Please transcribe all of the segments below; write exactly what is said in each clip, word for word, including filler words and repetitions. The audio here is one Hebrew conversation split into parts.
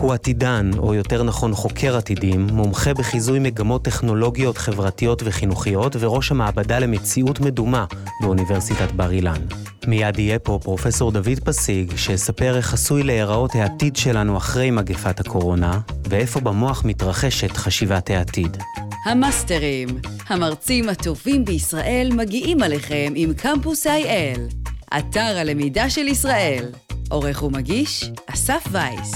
הוא עתידן, או יותר נכון חוקר עתידים, מומחה בחיזוי מגמות טכנולוגיות, חברתיות וחינוכיות, וראש המעבדה למציאות מדומה באוניברסיטת בר אילן. מיד יהיה פה פרופסור דוד פסיג, שיספר איך עשוי להיראות העתיד שלנו אחרי מגפת הקורונה, ואיפה במוח מתרחשת חשיבת העתיד. המאסטרים, המרצים הטובים בישראל מגיעים עליכם עם קמפוס איי אל, אתר הלמידה של ישראל. עורך ומגיש, אסף וייס.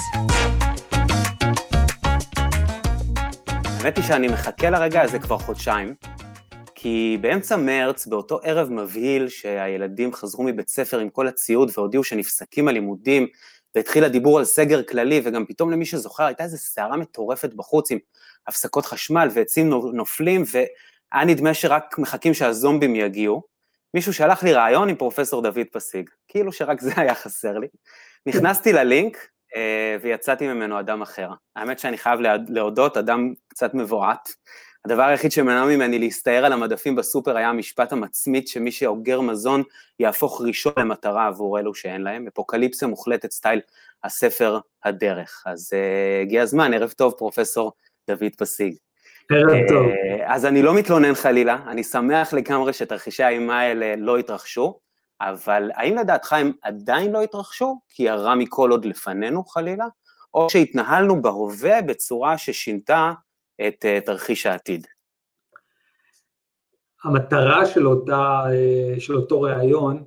האמת היא שאני מחכה לרגע הזה כבר חודשיים, כי באמצע מרץ, באותו ערב מבהיל שהילדים חזרו מבית ספר עם כל הציוד והודיעו שנפסקים הלימודים, והתחיל הדיבור על סגר כללי, וגם פתאום למי שזוכר הייתה איזו סערה מטורפת בחוץ עם הפסקות חשמל ועצים נופלים, והיה נדמה שרק מחכים שהזומבים יגיעו. מישהו שלח לי רעיון עם פרופסור דוד פסיג, כאילו שרק זה היה חסר לי. נכנסתי ללינק ויצאתי ממנו אדם אחר. האמת שאני חייב להודות, אדם קצת מבועת. הדבר היחיד שמנע ממני להסתער על המדפים בסופר היה המשפט המצמית שמי שאוגר מזון יהפוך ראשון למטרה עבור אלו שאין להם. אפוקליפסיה מוחלטת סטייל הספר הדרך. אז הגיע הזמן, ערב טוב פרופסור דוד פסיג. אז אני לא מתלונן חלילה, אני שמח לגמרי שתרחישי האימה האלה לא התרחשו, אבל האם לדעתך הם עדיין לא התרחשו, כי הרע מכל עוד לפנינו חלילה, או שהתנהלנו בהווה בצורה ששינתה את תרחיש העתיד? המטרה של, אותה, של אותו רעיון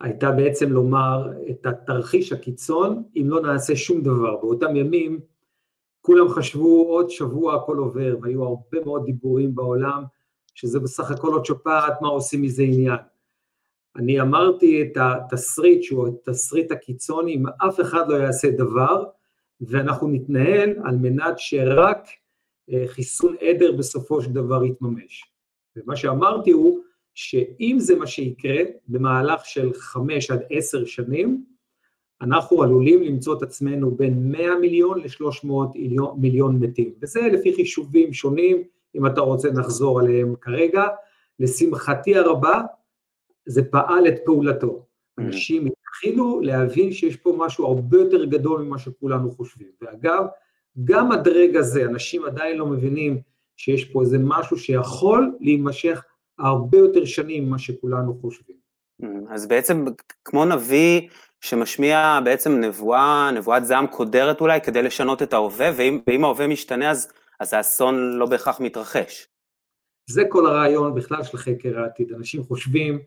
הייתה בעצם לומר את התרחיש הקיצון, אם לא נעשה שום דבר. באותם ימים, כולם חשבו עוד שבוע הכל עובר, והיו הרבה מאוד דיבורים בעולם, שזה בסך הכל עוד שפעת, מה עושים מזה עניין. אני אמרתי את התסריט, שהוא התסריט הקיצוני, אם אף אחד לא יעשה דבר, ואנחנו נתנהל על מנת שרק חיסון עדר בסופו של דבר יתממש. ומה שאמרתי הוא, שאם זה מה שיקרה, במהלך של חמש עד עשר שנים, אנחנו עלולים למצוא את עצמנו בין מאה מיליון ל-שלוש מאות מיליון מתים, וזה לפי חישובים שונים, אם אתה רוצה נחזור עליהם כרגע. לשמחתי הרבה, זה פעל את פעולתו. אנשים התחילו להבין שיש פה משהו הרבה יותר גדול ממה שכולנו חושבים, ואגב, גם עד רגע זה, אנשים עדיין לא מבינים שיש פה איזה משהו שיכול להימשך הרבה יותר שנים ממה שכולנו חושבים. אז בעצם כמו נביא, שמשמיע בעצם נבואה, נבואת זעם קודרת אולי, כדי לשנות את ההווה, ואם, ואם ההווה משתנה, אז, אז האסון לא בהכרח מתרחש. זה כל הרעיון בכלל של חקר העתיד. אנשים חושבים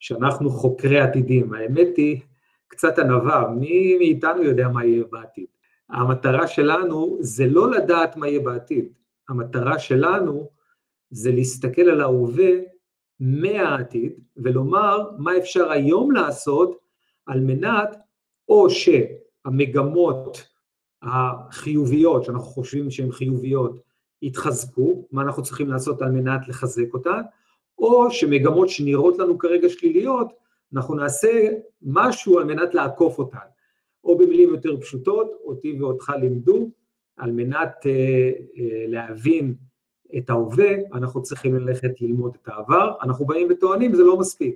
שאנחנו חוקרי עתידים. האמת היא, קצת ענווה, מי מאיתנו יודע מה יהיה בעתיד? המטרה שלנו זה לא לדעת מה יהיה בעתיד. המטרה שלנו זה להסתכל על ההווה מהעתיד, ולומר מה אפשר היום לעשות, על מנת או שהמגמות החיוביות, שאנחנו חושבים שהן חיוביות, יתחזקו, מה אנחנו צריכים לעשות על מנת לחזק אותן, או שמגמות שנראות לנו כרגע שליליות, אנחנו נעשה משהו על מנת לעקוף אותן, או במילים יותר פשוטות, אותי ואותך לימדו, על מנת אה, אה, להבין את ההווה, אנחנו צריכים ללכת ללמוד את העבר, אנחנו באים וטוענים, זה לא מספיק.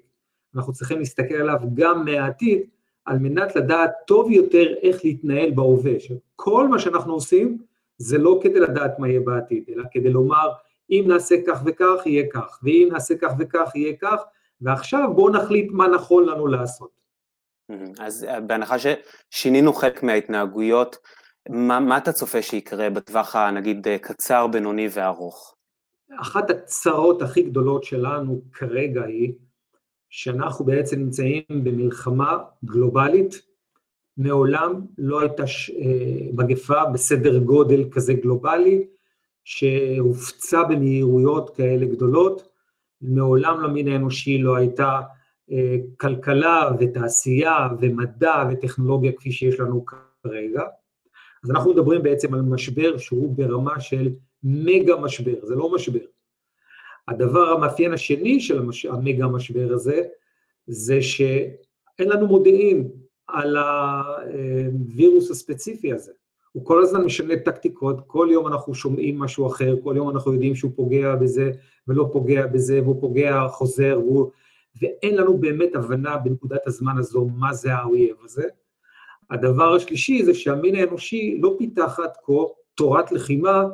אנחנו צריכים להסתכל עליו גם מהעתיד, על מנת לדעת טוב יותר איך להתנהל בהווה. כל מה שאנחנו עושים, זה לא כדי לדעת מה יהיה בעתיד, אלא כדי לומר, אם נעשה כך וכך, יהיה כך, ואם נעשה כך וכך, יהיה כך, ועכשיו בואו נחליט מה נכון לנו לעשות. אז בהנחה ששינינו חלק מההתנהגויות, מה, מה אתה צופה שיקרה בטווח, נגיד, קצר, בינוני וארוך? אחת הצרות הכי גדולות שלנו כרגע היא, שאנחנו בעצם נמצאים במלחמה גלובלית, מעולם לא הייתה מגפה בסדר גודל כזה גלובלי, שהופצה במהירויות כאלה גדולות, מעולם למין האנושי לא הייתה כלכלה ותעשייה ומדע וטכנולוגיה כפי שיש לנו כרגע, אז אנחנו מדברים בעצם על משבר שהוא ברמה של מגה משבר, זה לא משבר. הדבר המאפיין השני של המש... המגה משבר הזה, זה שאין לנו מודיעין על הווירוס הספציפי הזה. הוא כל הזמן משנה טקטיקות, כל יום אנחנו שומעים משהו אחר, כל יום אנחנו יודעים שהוא פוגע בזה ולא פוגע בזה, והוא פוגע, חוזר, והוא... ואין לנו באמת הבנה בנקודת הזמן הזו מה זה האויב הזה. הדבר השלישי זה שהמין האנושי לא פיתח עד כה תורת לחימה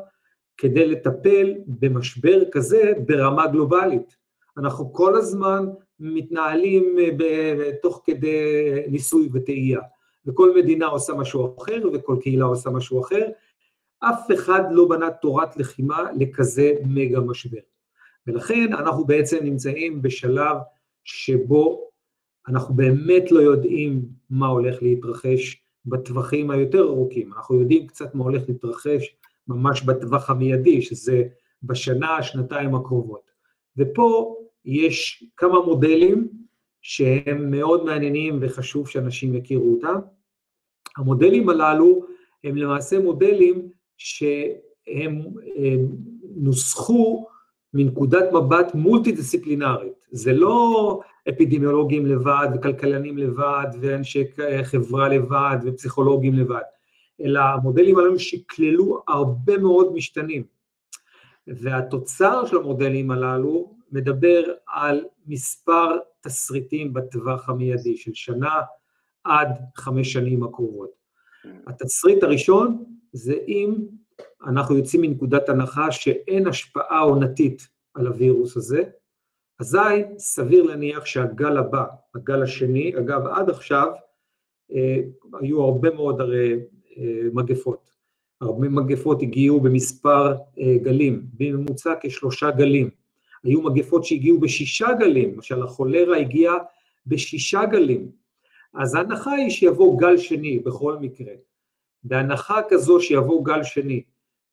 כדי לטפל במשבר כזה ברמה גלובלית. אנחנו כל הזמן מתנהלים בתוך כדי ניסוי וטעייה, וכל מדינה עושה משהו אחר וכל קהילה עושה משהו אחר, אף אחד לא בנה תורת לחימה לכזה מגה משבר. ולכן אנחנו בעצם נמצאים בשלב שבו אנחנו באמת לא יודעים מה הולך להתרחש בטווחים היותר ארוכים, אנחנו יודעים קצת מה הולך להתרחש ממש בטווח המיידי, שזה בשנה, שנתיים הקרובות. ופה יש כמה מודלים שהם מאוד מעניינים וחשוב שאנשים יכירו אותם. המודלים הללו הם למעשה מודלים שהם נוסחו מנקודת מבט מולטי-דיסציפלינרית. זה לא אפידמיולוגים לבד וכלכלנים לבד ואנשי חברה לבד ופסיכולוגים לבד, אלא המודלים הללו שכללו הרבה מאוד משתנים. והתוצר של המודלים הללו מדבר על מספר תסריטים בטווח המיידי של שנה עד חמש שנים הקרובות. התסריט הראשון זה אם אנחנו יוצאים מנקודת הנחה שאין השפעה עונתית על הווירוס הזה, אזי סביר להניח שהגל הבא, הגל השני, אגב עד עכשיו אה, היו הרבה מאוד הרי אה, מגפות, הרבה מגפות הגיעו במספר אה, גלים, בממוצע כשלושה גלים, היו מגפות שהגיעו בשישה גלים, למשל החולרה הגיעה בשישה גלים, אז ההנחה היא שיבוא גל שני בכל מקרה, בהנחה כזו שיבוא גל שני,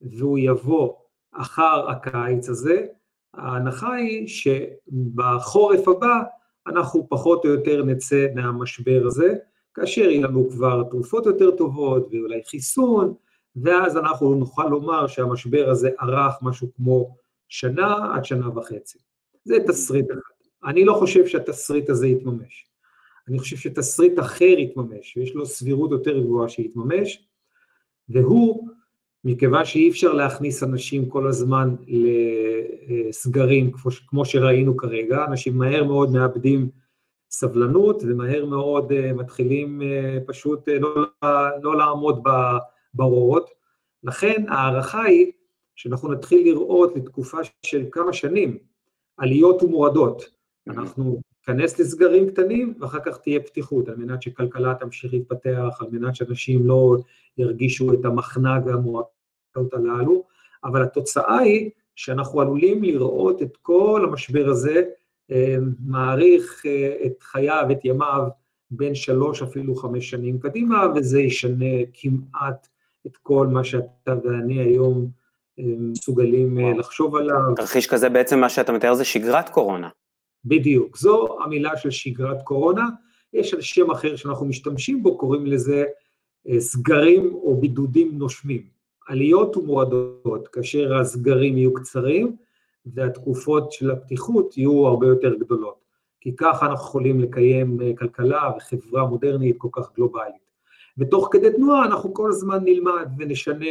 והוא יבוא אחר הקיץ הזה, ההנחה היא שבחורף הבא, אנחנו פחות או יותר נצא מהמשבר הזה, כאשר יהיו לנו כבר תרופות יותר טובות, ואולי חיסון, ואז אנחנו נוכל לומר שהמשבר הזה ערך משהו כמו, שנה עד שנה וחצי. זה תסריט אחד. אני לא חושב שהתסריט הזה יתממש. אני חושב שתסריט אחר יתממש, ויש לו סבירות יותר גבוהה שיתממש, והוא, מכיוון שאי אפשר להכניס אנשים כל הזמן לסגרים, כמו שראינו כרגע, אנשים מהר מאוד מאבדים סבלנות, ומהר מאוד מתחילים פשוט לא, לא לעמוד בהוראות. לכן הערכה היא, שאנחנו נתחיל לראות לתקופה של כמה שנים, עליות ומורדות. אנחנו נכנס לסגרים קטנים, ואחר כך תהיה פתיחות, על מנת שכלכלה תמשיך להתפתח, על מנת שאנשים לא ירגישו את המחנה והמועקות הללו, אבל התוצאה היא שאנחנו עלולים לראות את כל המשבר הזה, מעריך את חייו, את ימיו, בין שלוש אפילו חמש שנים קדימה, וזה ישנה כמעט את כל מה שאתה ואני היום, מסוגלים לחשוב עליו. תרחיש כזה בעצם מה שאתה מתאר זה שגרת קורונה. בדיוק, זו המילה של שגרת קורונה, יש על שם אחר שאנחנו משתמשים בו, קוראים לזה סגרים או בידודים נושמים, עליות ומורדות, כאשר הסגרים יהיו קצרים, והתקופות של הפתיחות יהיו הרבה יותר גדולות, כי ככה אנחנו יכולים לקיים כלכלה וחברה מודרנית כל כך גלובלית, ותוך כדי תנועה אנחנו כל הזמן נלמד ונשנה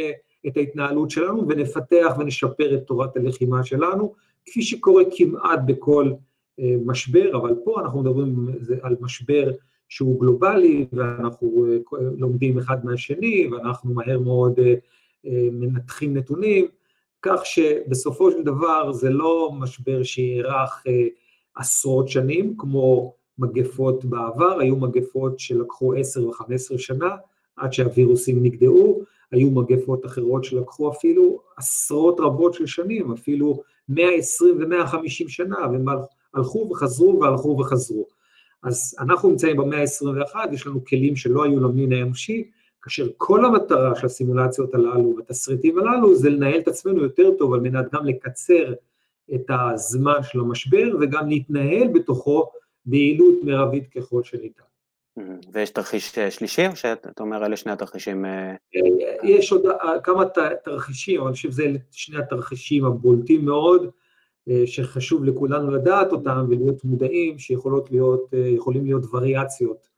את ההתנהלות שלנו, ונפתח ונשפר את תורת הלחימה שלנו, כפי שקורה כמעט בכל אה, משבר, אבל פה אנחנו מדברים על משבר שהוא גלובלי, ואנחנו אה, לומדים אחד מהשני, ואנחנו מהר מאוד אה, אה, מנתחים נתונים, כך שבסופו של דבר זה לא משבר שיערך אה, עשרות שנים, כמו מגפות בעבר, היו מגפות שלקחו עשר וחמש עשרה שנה, עד שהווירוסים נגדעו, היו מגפות אחרות שלקחו אפילו עשרות רבות של שנים, אפילו מאה ועשרים ומאה וחמישים שנה, והם הלכו וחזרו והלכו וחזרו. אז אנחנו נמצאים במאה ה-עשרים ואחת, יש לנו כלים שלא היו למין האנושי, כאשר כל המטרה של הסימולציות הללו והתסריטים הללו, זה לנהל את עצמנו יותר טוב, על מנת גם לקצר את הזמן של המשבר, וגם להתנהל בתוכו ביעילות מרבית ככל שניתן. ויש תרחיש שלישי, או שאתה אומר אלה שני התרחישים? יש עוד כמה תרחישים, אני חושב שזה שני התרחישים הבולטים מאוד, שחשוב לכולנו לדעת אותם ולהיות מודעים, שיכולות להיות, יכולים להיות וריאציות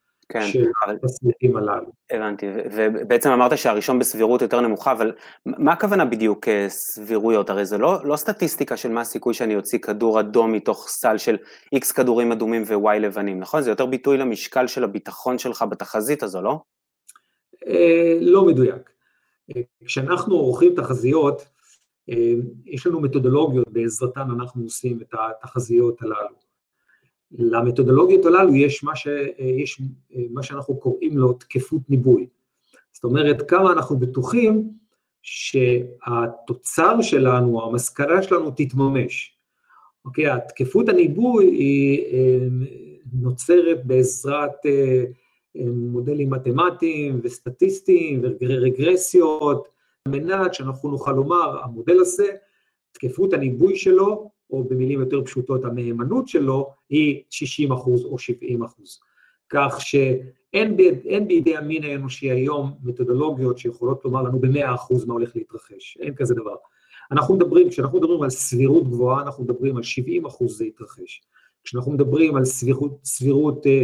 של התסריטים הללו. הבנתי, ובעצם אמרת שהראשון בסבירות יותר נמוכה, אבל מה הכוונה בדיוק סבירויות? הרי זה לא סטטיסטיקה של מה הסיכוי שאני אוציא כדור אדום מתוך סל של X כדורים אדומים ו-Y לבנים, נכון? זה יותר ביטוי למשקל של הביטחון שלך בתחזית הזו, לא? לא מדויק. כשאנחנו עורכים תחזיות, יש לנו מתודולוגיות, בעזרתן אנחנו עושים את התחזיות הללו. למתודולוגיות הללו יש מה, ש, יש מה שאנחנו קוראים לו תקפות ניבוי. זאת אומרת, כמה אנחנו בטוחים שהתוצר שלנו, המסקנה שלנו תתממש. אוקיי, התקפות הניבוי היא נוצרת בעזרת מודלים מתמטיים וסטטיסטיים ורגרסיות, על מנת שאנחנו נוכל לומר, המודל הזה, תקפות הניבוי שלו, או במילים יותר פשוטות, המהימנות שלו, היא שישים אחוז או שבעים אחוז. כך שאין בידי המין האנושי היום מתודולוגיות שיכולות לומר לנו ב-מאה אחוז מה הולך להתרחש, אין כזה דבר. אנחנו מדברים, כשאנחנו מדברים על סבירות גבוהה, אנחנו מדברים על שבעים אחוז זה יתרחש. כשאנחנו מדברים על סבירות, סבירות אה,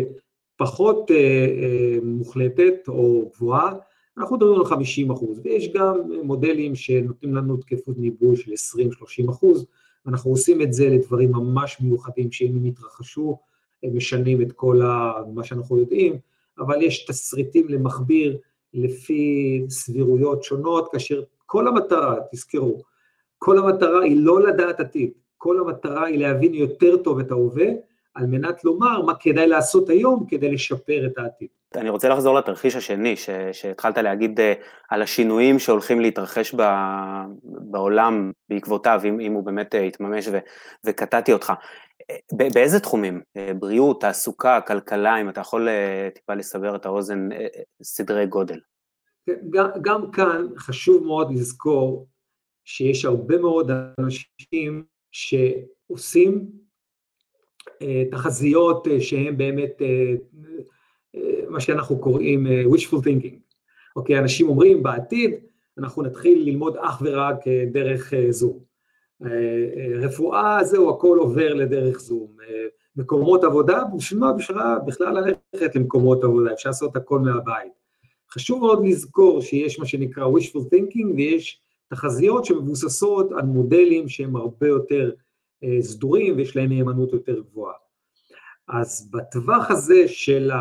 פחות אה, אה, מוחלטת או גבוהה, אנחנו מדברים על חמישים אחוז, ויש גם מודלים שנותנים לנו תקפות ניבוי של עשרים שלושים אחוז, אנחנו עושים את זה לדברים ממש מיוחדים, שאם הם יתרחשו, הם משנים את כל ה... מה שאנחנו יודעים, אבל יש תסריטים למחביר לפי סבירויות שונות, כאשר כל המטרה, תזכרו, כל המטרה היא לא לדעת עתיד, כל המטרה היא להבין יותר טוב את ההווה, על מנת לומר מה כדאי לעשות היום כדי לשפר את העתיד. אני רוצה לחזור לתרחיש השני, ש... שהתחלת להגיד על השינויים שהולכים להתרחש ב... בעולם בעקבותיו, אם, אם הוא באמת התממש ו... וקטעתי אותך. ب- באיזה תחומים? בריאות, תעסוקה, כלכלה, אם אתה יכול טיפה לסבר את האוזן, סדרי גודל. גם, גם כאן חשוב מאוד לזכור שיש הרבה מאוד אנשים שעושים תחזיות שהם באמת מה שאנחנו קוראים wishful thinking. אוקיי, אנשים אומרים בעתיד אנחנו נתחיל ללמוד אך ורק דרך זום. רפואה, זהו, הכל עובר לדרך זום. מקומות עבודה, בשביל מה בכלל ללכת למקומות עבודה, אפשר לעשות הכל מהבית. חשוב מאוד לזכור שיש מה שנקרא wishful thinking, ויש תחזיות שמבוססות על מודלים שהם הרבה יותר סדורים, ויש להם מהימנות יותר גבוהה. אז בטווח הזה של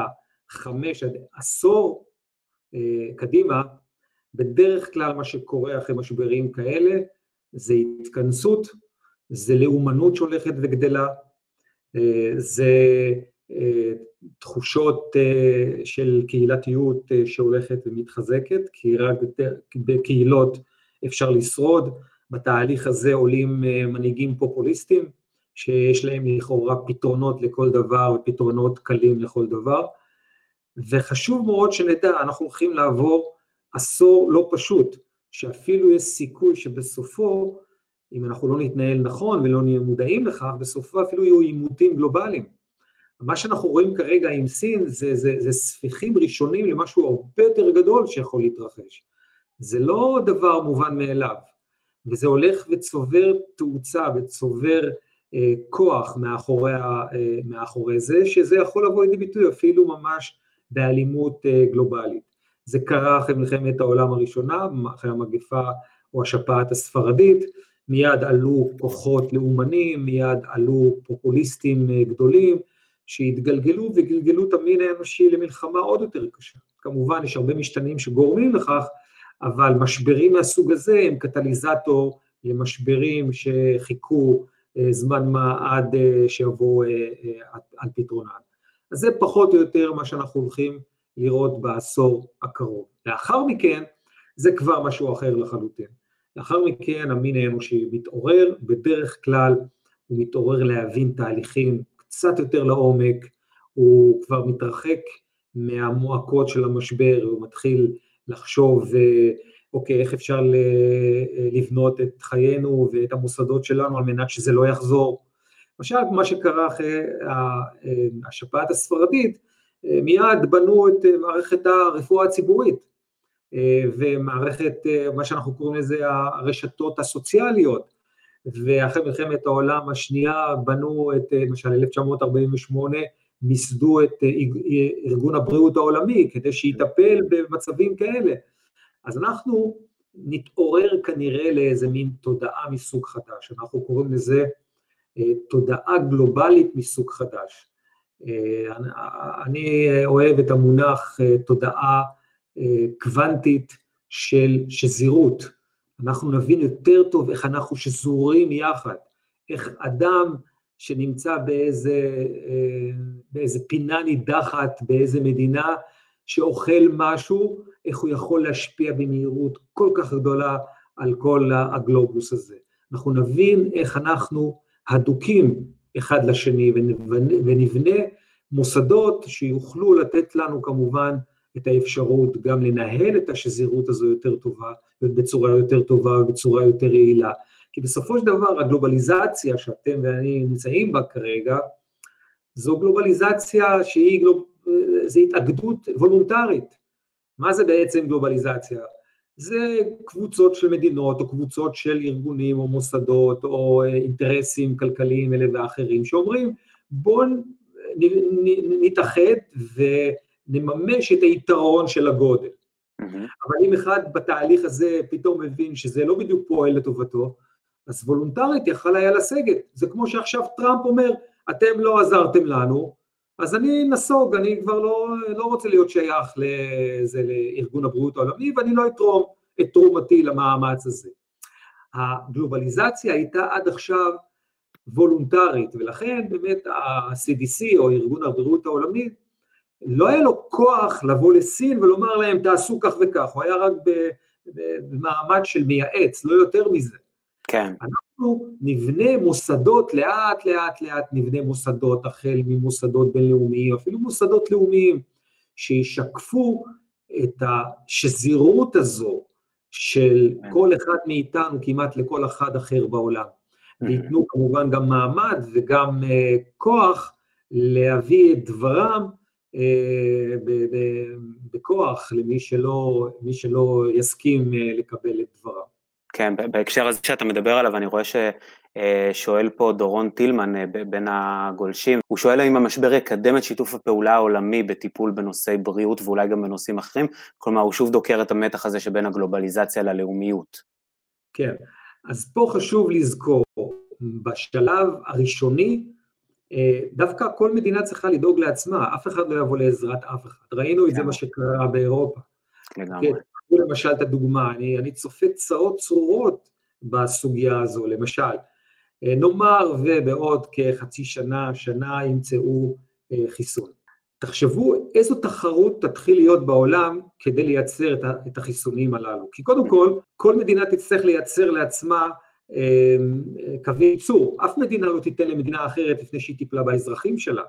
החמש עד עשור קדימה, בדרך כלל מה שקורה אחרי משברים כאלה, זה התכנסות, זה לאומנות שהולכת וגדלה, זה תחושות של קהילתיות שהולכת ומתחזקת, כי רק בקהילות אפשר לשרוד, בתהליך הזה עולים מנהיגים פופוליסטים, שיש להם לכאורה פתרונות לכל דבר, ופתרונות קלים לכל דבר, וחשוב מאוד שנדע, אנחנו הולכים לעבור עשור לא פשוט, שאפילו יש סיכוי שבסופו, אם אנחנו לא נתנהל נכון ולא נהיה מודעים לכך, בסופו אפילו יהיו עימותים גלובליים. מה שאנחנו רואים כרגע עם סין, זה, זה, זה ספיחים ראשונים למשהו הרבה יותר גדול שיכול להתרחש. זה לא דבר מובן מאליו, וזה הולך וצובר תאוצה וצובר אה, כוח מאחורי, אה, מאחורי זה, שזה יכול לבוא לידי ביטוי אפילו ממש באלימות אה, גלובלית. זה קרה אחרי מלחמת העולם הראשונה, אחרי המגפה או השפעת הספרדית, מיד עלו כוחות לאומנים, מיד עלו פופוליסטים גדולים, שהתגלגלו וגלגלו את המין האנושי למלחמה עוד יותר קשה. כמובן, יש הרבה משתנים שגורמים לכך, אבל משברים מהסוג הזה הם קטליזטור למשברים שחיכו זמן מה עד שיבואו על פתרונן. אז זה פחות או יותר מה שאנחנו הולכים לראות בעשור הקרוב. לאחר מכן, זה כבר משהו אחר לחלוטין. לאחר מכן, המין האנושי מתעורר, בדרך כלל הוא מתעורר להבין תהליכים קצת יותר לעומק, הוא כבר מתרחק מהמועקות של המשבר, הוא מתחיל לחשוב, אוקיי, איך אפשר לבנות את חיינו ואת המוסדות שלנו, על מנת שזה לא יחזור. למשל, מה שקרה אחרי השפעת הספרדית, מיד בנו את מערכת הרפואה הציבורית, ומערכת, מה שאנחנו קוראים לזה, הרשתות הסוציאליות, ואחרי מלחמת העולם השנייה בנו את, למשל, אלף תשע מאות ארבעים ושמונה, מסדו את ארגון הבריאות העולמי, כדי שיטפל במצבים כאלה. אז אנחנו נתעורר כנראה לאיזה מין תודעה מסוג חדש, אנחנו קוראים לזה תודעה גלובלית מסוג חדש. אני אוהב את המונח תודעה קוונטית של שזירות. אנחנו נבין יותר טוב איך אנחנו שזורים יחד, איך אדם שנמצא באיזה, באיזה פינה נידחת, באיזה מדינה שאוכל משהו, איך הוא יכול להשפיע במהירות כל כך גדולה על כל הגלובוס הזה. אנחנו נבין איך אנחנו הדוקים אחד לשני, ונבנה מוסדות שיוכלו לתת לנו כמובן את האפשרות גם לנהל את השזירות הזו יותר טובה, בצורה יותר טובה ובצורה יותר יעילה. כי בסופו של דבר הגלובליזציה שאתם ואני נמצאים בה כרגע, זו גלובליזציה שהיא גלוב... זה התאגדות וולונטרית. מה זה בעצם גלובליזציה? זה קבוצות של מדינות או קבוצות של ארגונים או מוסדות או אינטרסים כלכליים אלה ואחרים שאומרים בואו נתאחד ונממש את היתרון של הגודל. אבל אם אחד בתהליך הזה פתאום מבין שזה לא בדיוק פועל לטובתו, אז וולונטרית יכל היה לסגת. זה כמו שעכשיו טראמפ אומר, אתם לא עזרתם לנו, אז אני נסוג, אני כבר לא, לא רוצה להיות שייך לזה, לארגון הבריאות העולמי, ואני לא אתרום את תרומתי למאמץ הזה. הגלובליזציה הייתה עד עכשיו וולונטרית, ולכן באמת ה-סי די סי או ארגון הבריאות העולמי, לא היה לו כוח לבוא לסין ולומר להם תעשו כך וכך, הוא היה רק במעמד של מייעץ, לא יותר מזה. כן. אנחנו נבנה מוסדות לאט לאט לאט, נבנה מוסדות החל ממוסדות בינלאומיים, אפילו מוסדות לאומיים, שישקפו את השזירות הזו של כל אחד מאיתנו, כמעט לכל אחד אחר בעולם. ויתנו כמובן גם מעמד וגם כוח להביא את דברם בכוח למי שלא, מי שלא יסכים לקבל את דברם. כן, בהקשר הזה שאתה מדבר עליו, אני רואה ששואל פה דורון טילמן בין הגולשים, הוא שואל אם המשבר יקדם את שיתוף הפעולה העולמי בטיפול בנושאי בריאות ואולי גם בנושאים אחרים, כלומר הוא שוב דוקר את המתח הזה שבין הגלובליזציה ללאומיות. כן, אז פה חשוב לזכור, בשלב הראשוני, דווקא כל מדינה צריכה לדאוג לעצמה, אף אחד לא יבוא לעזרת אף אחד, ראינו את זה מה שקרה באירופה. לגמרי. למשל את הדוגמה, אני, אני צופה צעות צרורות בסוגיה הזו, למשל, נאמר ובעוד כחצי שנה, שנה ימצאו אה, חיסון. תחשבו איזו תחרות תתחיל להיות בעולם כדי לייצר את, את החיסונים הללו, כי קודם כל, כל מדינה תצטרך לייצר לעצמה אה, קווי ייצור, אף מדינה לא תיתן למדינה אחרת לפני שהיא טיפלה באזרחים שלה,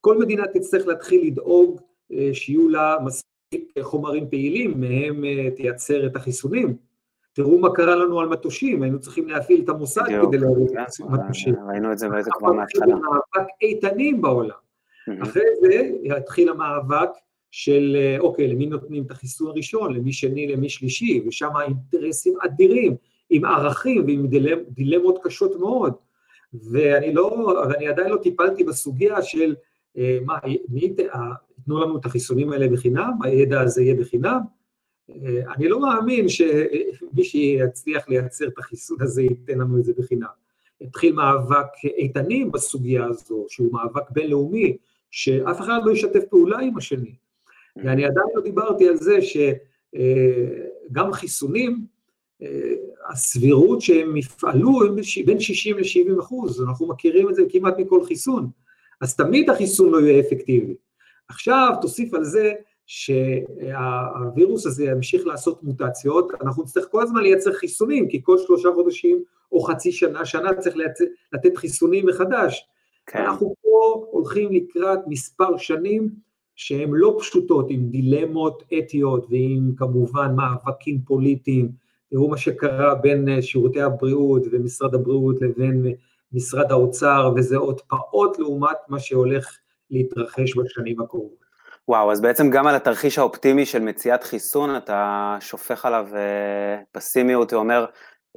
כל מדינה תצטרך להתחיל לדאוג אה, שיהיו לה מספיק, חומרים פעילים, מהם תייצר את החיסונים. תראו מה קרה לנו על מטושים, היינו צריכים להפעיל את המוסד כדי להוריד את המטושים. ראינו את זה ואיזה כבר מהתחלה. זה מאבק איתנים בעולם. אחרי זה התחיל המאבק של, אוקיי, למי נותנים את החיסון הראשון, למי שני, למי שלישי, ושם האינטרסים אדירים, עם ערכים ועם דילמות קשות מאוד. ואני לא, ואני עדיין לא טיפלתי בסוגיה של, מה, מי, תנו לנו את החיסונים האלה בחינם, הידע הזה יהיה בחינם, אני לא מאמין שמי שיצליח לייצר את החיסון הזה ייתן לנו את זה בחינם. התחיל מאבק איתנים בסוגיה הזו, שהוא מאבק בינלאומי, שאף אחד לא ישתף פעולה עם השני. ואני עדיין לא דיברתי על זה שגם חיסונים, הסבירות שהם יפעלו בין שישים עד שבעים אחוז, אנחנו מכירים את זה כמעט מכל חיסון, אז תמיד החיסון לא יהיה אפקטיבי. עכשיו תוסיף על זה שהווירוס הזה ימשיך לעשות מוטציות, אנחנו נצטרך כל הזמן לייצר חיסונים, כי כל שלושה חודשים או חצי שנה, שנה צריך לייצר, לתת חיסונים מחדש. כן. אנחנו פה הולכים לקראת מספר שנים שהן לא פשוטות, עם דילמות אתיות ועם כמובן מאבקים פוליטיים, והוא מה שקרה בין שירותי הבריאות ומשרד הבריאות לבין משרד האוצר, וזה עוד פעוט לעומת מה שהולך להתרחש בשנים הקרובות. וואו, אז בעצם גם על התרחיש האופטימי של מציאת חיסון, אתה שופך עליו פסימיות, הוא אומר,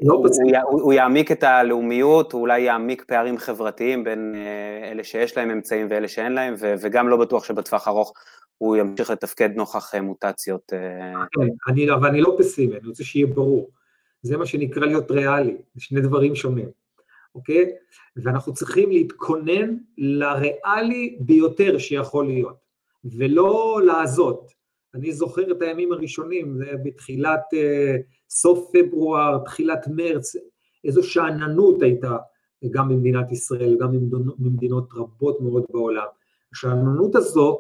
לא הוא, הוא, הוא, הוא יעמיק את הלאומיות, הוא אולי יעמיק פערים חברתיים בין אלה שיש להם אמצעים ואלה שאין להם, ו, וגם לא בטוח שבטווח ארוך הוא ימשיך לתפקד נוכח מוטציות. אני, אבל אני לא פסימי, אני רוצה שיהיה ברור. זה מה שנקרא להיות ריאלי, זה שני דברים שונים. אוקיי? ואנחנו צריכים להתכונן לריאלי ביותר שיכול להיות, ולא לעזות. אני זוכר את הימים הראשונים, זה בתחילת סוף פברואר, תחילת מרץ, איזו שעננות הייתה גם במדינת ישראל, גם במדינות רבות מאוד בעולם. השעננות הזו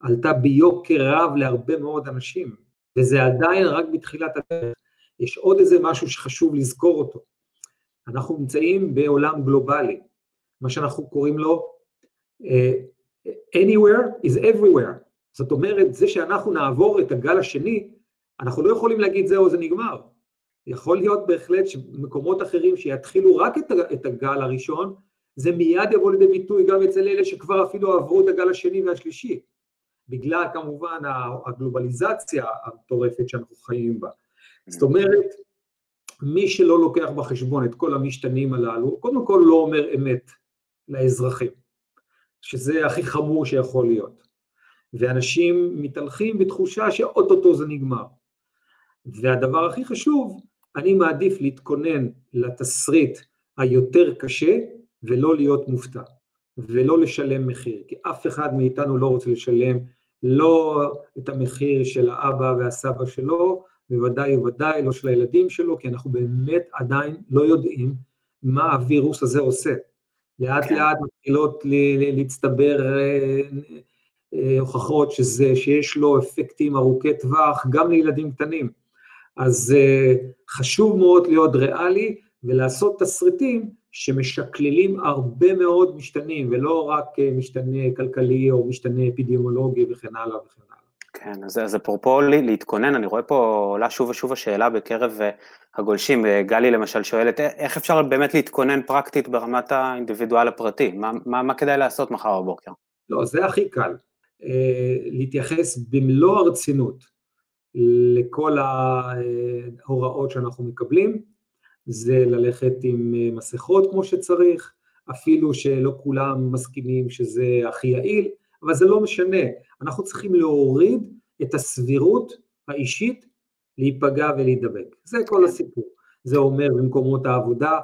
עלתה ביוקר רב להרבה מאוד אנשים, וזה עדיין רק בתחילת הדרך. יש עוד איזה משהו שחשוב לזכור אותו. אנחנו נמצאים בעולם גלובלי, מה שאנחנו קוראים לו anywhere is everywhere. זאת אומרת, זה שאנחנו נעבור את הגל השני, אנחנו לא יכולים להגיד זהו, זה נגמר. יכול להיות בהחלט שמקומות אחרים שיתחילו רק את הגל הראשון, זה מיד יבוא לידי ביטוי גם אצל אלה שכבר אפילו עברו את הגל השני והשלישי, בגלל כמובן הגלובליזציה המטורפת שאנחנו חיים בה. זאת אומרת, מי שלא לוקח בחשבון את כל המשתנים הללו, קודם כל לא אומר אמת לאזרחים, שזה הכי חמור שיכול להיות. ואנשים מתהלכים בתחושה שאוטוטו זה נגמר. והדבר הכי חשוב, אני מעדיף להתכונן לתסריט היותר קשה, ולא להיות מופתע, ולא לשלם מחיר, כי אף אחד מאיתנו לא רוצה לשלם, לא את המחיר של האבא והסבא שלו, בוודאי ובוודאי לא של הילדים שלו, כי אנחנו באמת עדיין לא יודעים מה הווירוס הזה עושה. לאט כן. לאט מתחילות להצטבר הוכחות שזה, שיש לו אפקטים ארוכי טווח, גם לילדים קטנים. אז חשוב מאוד להיות ריאלי, ולעשות תסריטים שמשקלילים הרבה מאוד משתנים, ולא רק משתנה כלכלי או משתנה אפידמיולוגי וכן הלאה וכן הלאה. כן, אז, אז אפרופו להתכונן, אני רואה פה עולה שוב ושוב השאלה בקרב הגולשים, גלי למשל שואלת, איך אפשר באמת להתכונן פרקטית ברמת האינדיבידואל הפרטי? מה, מה, מה כדאי לעשות מחר בבוקר? לא, זה הכי קל, להתייחס במלוא הרצינות לכל ההוראות שאנחנו מקבלים, זה ללכת עם מסכות כמו שצריך, אפילו שלא כולם מסכימים שזה הכי יעיל, אבל זה לא משנה, אנחנו צריכים להוריד את הסבירות האישית להיפגע ולהידבק, זה כל הסיפור. זה אומר במקומות העבודה,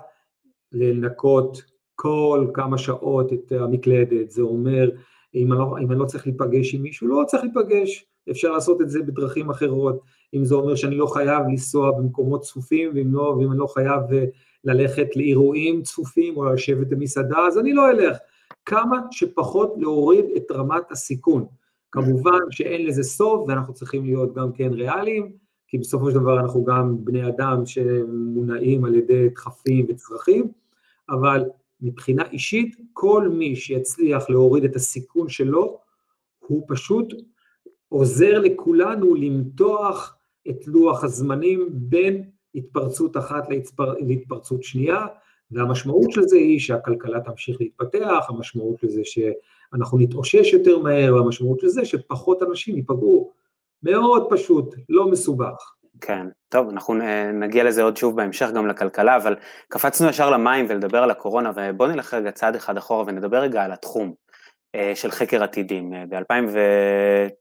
לנקות כל כמה שעות את המקלדת, זה אומר אם אני, לא, אם אני לא צריך להיפגש עם מישהו, לא צריך להיפגש, אפשר לעשות את זה בדרכים אחרות, אם זה אומר שאני לא חייב לנסוע במקומות צפופים, ואם, לא, ואם אני לא חייב ללכת לאירועים צפופים, או לשבת במסעדה, אז אני לא אלך, כמה שפחות להוריד את רמת הסיכון, כמובן שאין לזה סוף, ואנחנו צריכים להיות גם כן ריאליים, כי בסופו של דבר אנחנו גם בני אדם שמונעים על ידי דחפים וצרכים, אבל מבחינה אישית, כל מי שיצליח להוריד את הסיכון שלו, הוא פשוט עוזר לכולנו למתוח את לוח הזמנים בין התפרצות אחת להתפר... להתפרצות שנייה, והמשמעות של זה היא שהכלכלה תמשיך להתפתח, המשמעות של זה שאנחנו נתאושש יותר מהר, והמשמעות של זה שפחות אנשים ייפגעו, מאוד פשוט, לא מסובך. כן, טוב, אנחנו נגיע לזה עוד שוב בהמשך גם לכלכלה, אבל קפצנו ישר למים ולדבר על הקורונה, ובואו נלך רגע צעד אחד אחורה ונדבר רגע על התחום של חקר עתידים. ב-אלפיים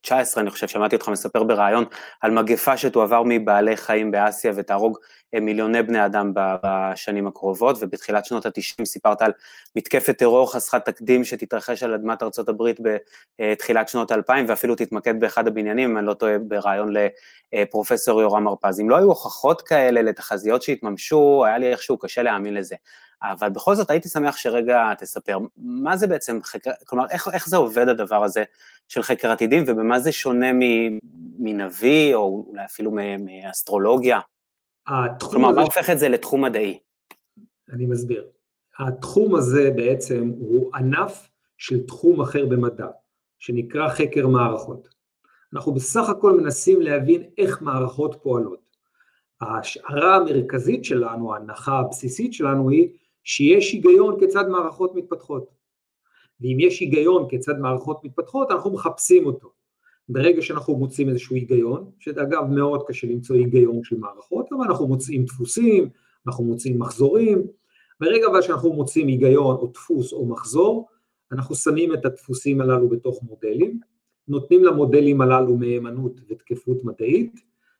תשע עשרה אני חושב, שמעתי אותך מספר ברעיון על מגפה שתועבר מבעלי חיים באסיה ותהרוג מיליוני בני אדם בשנים הקרובות, ובתחילת שנות ה-תשעים סיפרת על מתקפת טרור חסכת תקדים שתתרחש על אדמת ארצות הברית בתחילת שנות ה-אלפיים, ואפילו תתמקד באחד הבניינים, אם אני לא טועה, ברעיון לפרופסור יורם הרפז. אם לא היו הוכחות כאלה לתחזיות שהתממשו, היה לי איכשהו קשה להאמין לזה. אבל בכל זאת הייתי שמח שרגע תספר, מה זה בעצם חקר, כלומר, איך, איך זה עובד הדבר הזה של חקר עתידים, ובמה זה שונה מנביא, או אולי אפילו מאסטרולוגיה? כלומר, מה הופך את זה לתחום מדעי? אני מסביר. התחום הזה בעצם הוא ענף של תחום אחר במדע, שנקרא חקר מערכות. אנחנו בסך הכל מנסים להבין איך מערכות פועלות. ההשערה המרכזית שלנו, ההנחה הבסיסית שלנו היא שיש היגיון כיצד מערכות מתפתחות. ואם יש היגיון כיצד מערכות מתפתחות, אנחנו מחפשים אותו. ברגע שאנחנו מוצאים איזשהו היגיון, שאגב מאוד קשה למצוא היגיון של מערכות, אבל אנחנו מוצאים דפוסים, אנחנו מוצאים מחזורים, ברגע שאנחנו מוצאים היגיון או דפוס או מחזור, אנחנו שמים את הדפוסים הללו בתוך מודלים, נותנים למודלים הללו מהימנות ותקפות מדעית,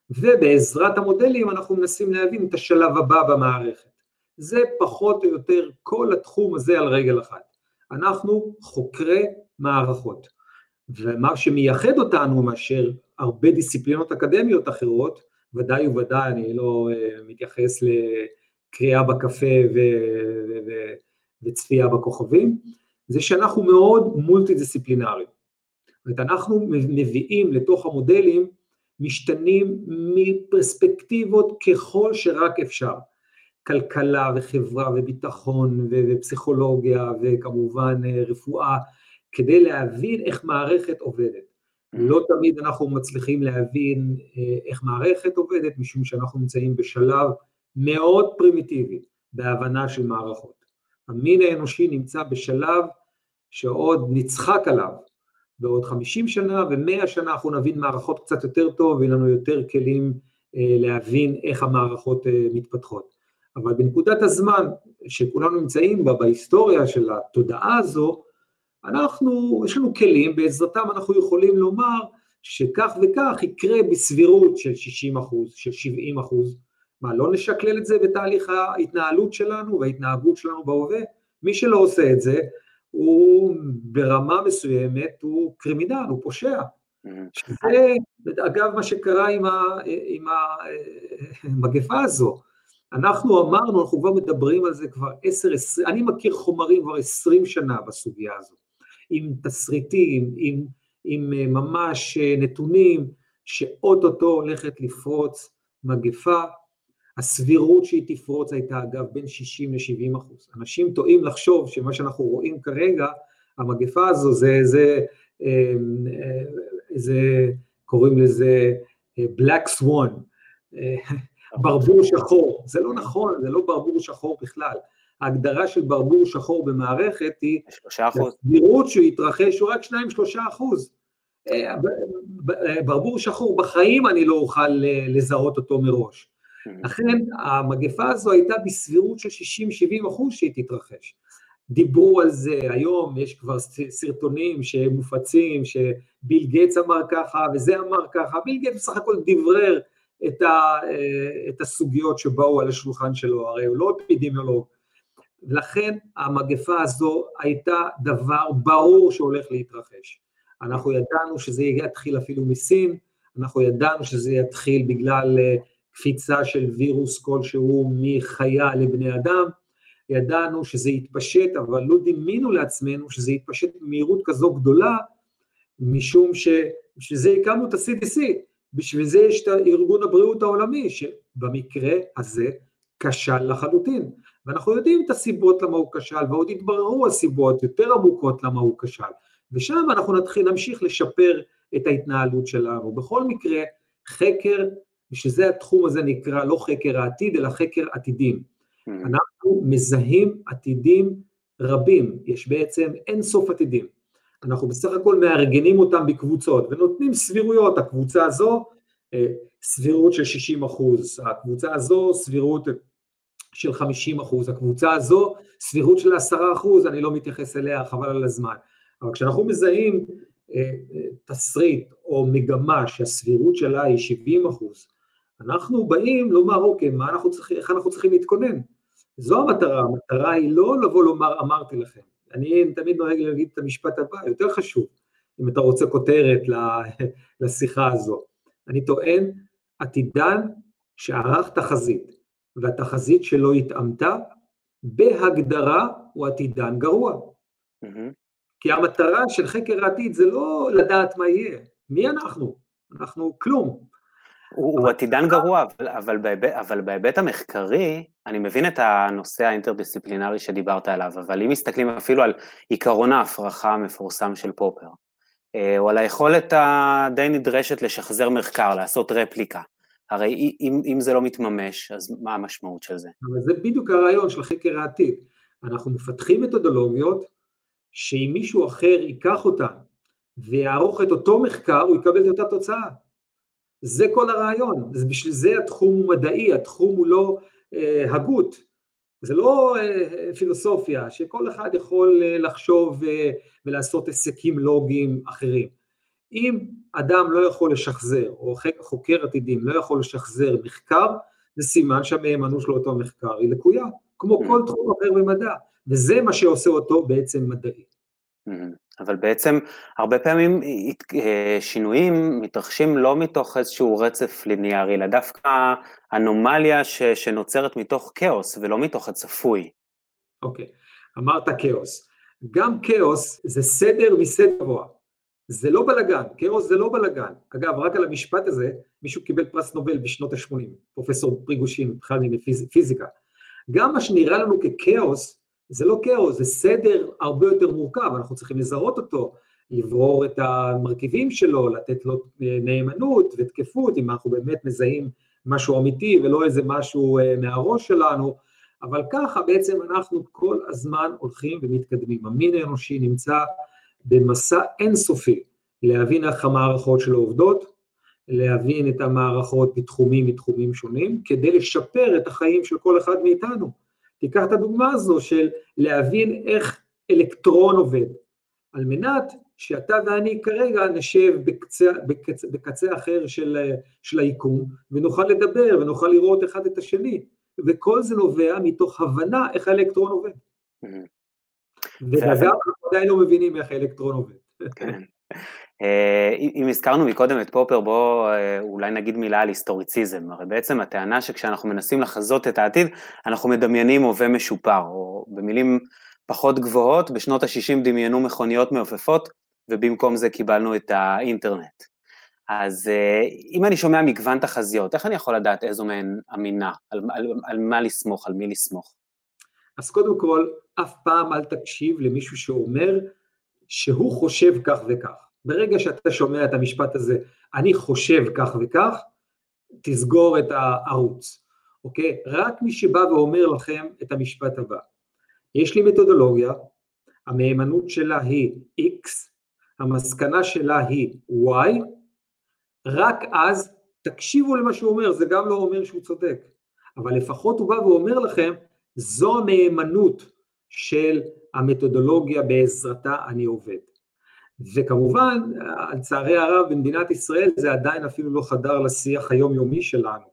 ובעזרת המודלים אנחנו מנסים להבין את השלב הבא במערכת. זה פחות או יותר כל התחום הזה על רגל אחת. אנחנו חוקרי מערכות. ומה שמייחד אותנו מאשר הרבה דיסציפלינות אקדמיות אחרות, ודאי וודאי, אני לא מתייחס לקריאה בקפה וצפייה בכוכבים, זה שאנחנו מאוד מולטי דיסציפלינריים. אנחנו מביאים לתוך המודלים משתנים מפרספקטיבות ככל שרק אפשר. כלכלה וחברה וביטחון ופסיכולוגיה וכמובן רפואה, כדי להבין איך מערכת עובדת. לא תמיד אנחנו מצליחים להבין איך מערכת עובדת, משום שאנחנו נמצאים בשלב מאוד פרימיטיבי בהבנה של מערכות. המין האנושי נמצא בשלב שעוד נצחק עליו, בעוד חמישים שנה ומאה שנה אנחנו נבין מערכות קצת יותר טוב, ויהיה לנו יותר כלים להבין איך המערכות מתפתחות. אבל בנקודת הזמן שכולנו נמצאים בה, בהיסטוריה של התודעה הזו, אנחנו, יש לנו כלים, בעזרתם אנחנו יכולים לומר שכך וכך יקרה בסבירות של שישים אחוז, של שבעים אחוז, מה, לא נשקלל את זה בתהליך ההתנהלות שלנו וההתנהגות שלנו בהווה? מי שלא עושה את זה, הוא ברמה מסוימת, הוא קרימינל, הוא פושע. שזה, אגב, מה שקרה עם, ה, עם המגפה הזו, אנחנו אמרנו, אנחנו כבר מדברים על זה כבר עשר, עשרים, אני מכיר חומרים כבר עשרים שנה בסוגיה הזו, עם תסריטים, עם, עם ממש נתונים, שאוטוטו הולכת לפרוץ מגפה, הסבירות שהיא תפרוץ הייתה אגב בין שישים לשבעים אחוז, אנשים טועים לחשוב שמה שאנחנו רואים כרגע, המגפה הזו זה, זה, זה קוראים לזה black swan, ברבור שחור, זה לא נכון, זה לא ברבור שחור בכלל, ההגדרה של ברבור שחור במערכת היא, הסבירות שהוא יתרחש הוא רק שניים שלושה אחוז, ברבור שחור בחיים אני לא אוכל לזהות אותו מראש, לכן המגפה הזו הייתה בסבירות של שישים שבעים אחוז שהיא תתרחש, דיברו על זה, היום יש כבר סרטונים שמופצים, שביל גץ אמר ככה וזה אמר ככה, ביל גץ בסך הכל דברר, את, ה, את הסוגיות שבאו על השולחן שלו, הרי הוא לא אפידמיולוג, ולכן המגפה הזו הייתה דבר ברור שהולך להתרחש, אנחנו ידענו שזה יתחיל אפילו מסין, אנחנו ידענו שזה יתחיל בגלל קפיצה של וירוס כלשהו מחיה לבני אדם, ידענו שזה יתפשט, אבל לא דמינו לעצמנו שזה יתפשט במהירות כזו גדולה, משום ש, שזה הקמנו את ה-סי די סי, בשביל זה יש את ארגון הבריאות העולמי, שבמקרה הזה כשל לחלוטין, ואנחנו יודעים את הסיבות למה הוא כשל, ועוד התבררו הסיבות יותר עמוקות למה הוא כשל, ושם אנחנו נתחיל, נמשיך לשפר את ההתנהלות שלנו, בכל מקרה חקר, שזה התחום הזה נקרא לא חקר העתיד, אלא חקר עתידים, אנחנו מזהים עתידים רבים, יש בעצם אינסוף עתידים, אנחנו בסך הכל מארגנים אותם בקבוצות, ונותנים סבירויות, הקבוצה הזו, סבירות של שישים אחוז, הקבוצה הזו, סבירות של חמישים אחוז, הקבוצה הזו, סבירות של עשרה אחוז, אני לא מתייחס אליה, חבל על הזמן, אבל כשאנחנו מזהים תסריט או מגמה שהסבירות שלה היא שבעים אחוז, אנחנו באים לומר, אוקיי, מה אנחנו צריכים, איך אנחנו צריכים להתכונן? זו המטרה, המטרה היא לא לבוא לומר, אמרתי לכם, אני תמיד נוהג להגיד את המשפט הבא, יותר חשוב, אם אתה רוצה כותרת לשיחה הזו. אני טוען, עתידן שערך תחזית, והתחזית שלו התאמתה, בהגדרה הוא עתידן גרוע. כי המטרה של חקר העתיד זה לא לדעת מה יהיה, מי אנחנו? אנחנו כלום. הוא עתידן גרוע, אבל בהיבט המחקרי, אני מבין את הנושא האינטרדיסציפלינרי שדיברת עליו, אבל אם מסתכלים אפילו על עיקרון ההפרחה המפורסם של פופר, או על היכולת הדי נדרשת לשחזר מחקר, לעשות רפליקה, הרי אם זה לא מתממש, אז מה המשמעות של זה? אבל זה בדיוק הרעיון של חקר העתיד, אנחנו מפתחים מתודולוגיות, שאם מישהו אחר ייקח אותן, ויערוך את אותו מחקר, הוא יקבל את אותה תוצאה. זה כל הרעיון, אז בשביל זה התחום הוא מדעי, התחום הוא לא אה, הגות, זה לא אה, פילוסופיה, שכל אחד יכול אה, לחשוב אה, ולעשות עסקים לוגיים אחרים. אם אדם לא יכול לשחזר, או חוקר עתידים לא יכול לשחזר מחקר, זה סימן שהמאמנות שלו אותו מחקר היא לקויה, כמו כל תחום אחר במדע, וזה מה שעושה אותו בעצם מדעי. אבל בעצם הרבה פעמים שינויים מתרחשים לא מתוך איזשהו רצף ליניארי, אלא דווקא אנומליה ש, שנוצרת מתוך כאוס ולא מתוך הצפוי. אוקיי, okay. אמרת כאוס. גם כאוס זה סדר מסדר רוע. זה לא בלגן, כאוס זה לא בלגן. אגב, רק על המשפט הזה, מישהו קיבל פרס נובל בשנות ה-שמונים, פרופסור פריגושין, בכלל מפיזיקה. גם מה שנראה לנו ככאוס, זה לא כאוס, זה סדר הרבה יותר מורכב, אנחנו צריכים לזהות אותו, לברור את המרכיבים שלו, לתת לו נאמנות ותקפות, אם אנחנו באמת מזהים משהו אמיתי ולא איזה משהו מהראש שלנו, אבל ככה בעצם אנחנו כל הזמן הולכים ומתקדמים. המין האנושי נמצא במסע אינסופי, להבין איך המערכות שלו עובדות, להבין את המערכות בתחומים מתחומים שונים, כדי לשפר את החיים של כל אחד מאיתנו. תיקח את הדוגמה הזו של להבין איך אלקטרון עובד, על מנת שאתה ואני כרגע נשב בקצה, בקצה, בקצה אחר של, של היקום, ונוכל לדבר ונוכל לראות אחד את השני, וכל זה נובע מתוך הבנה איך האלקטרון עובד. וגם אנחנו עדיין לא מבינים איך האלקטרון עובד. כן. אם הזכרנו מקודם את פופר, בוא אולי נגיד מילה על היסטוריציזם. הרי בעצם הטענה שכשאנחנו מנסים לחזות את העתיד, אנחנו מדמיינים הווה משופר, או במילים פחות גבוהות, בשנות ה-שישים דמיינו מכוניות מעופפות, ובמקום זה קיבלנו את האינטרנט. אז אם אני שומע מגוון תחזיות, איך אני יכול לדעת איזו מהן אמינה, על, על, על מה לסמוך, על מי לסמוך? אז קודם כל, אף פעם אל תקשיב למישהו שאומר שהוא חושב כך וכך. ברגע שאתה שומע את המשפט הזה, אני חושב כך וכך, תסגור את הערוץ, אוקיי? רק מי שבא ואומר לכם את המשפט הבא. יש לי מתודולוגיה, המהימנות שלה היא X, המסקנה שלה היא Y, רק אז תקשיבו למה שהוא אומר, זה גם לא אומר שהוא צודק, אבל לפחות הוא בא ואומר לכם, זו המהימנות של המתודולוגיה בעזרתה אני עובד. וכמובן, על צערי הרב במדינת ישראל זה עדיין אפילו לא חדר לשיח היומיומי שלנו.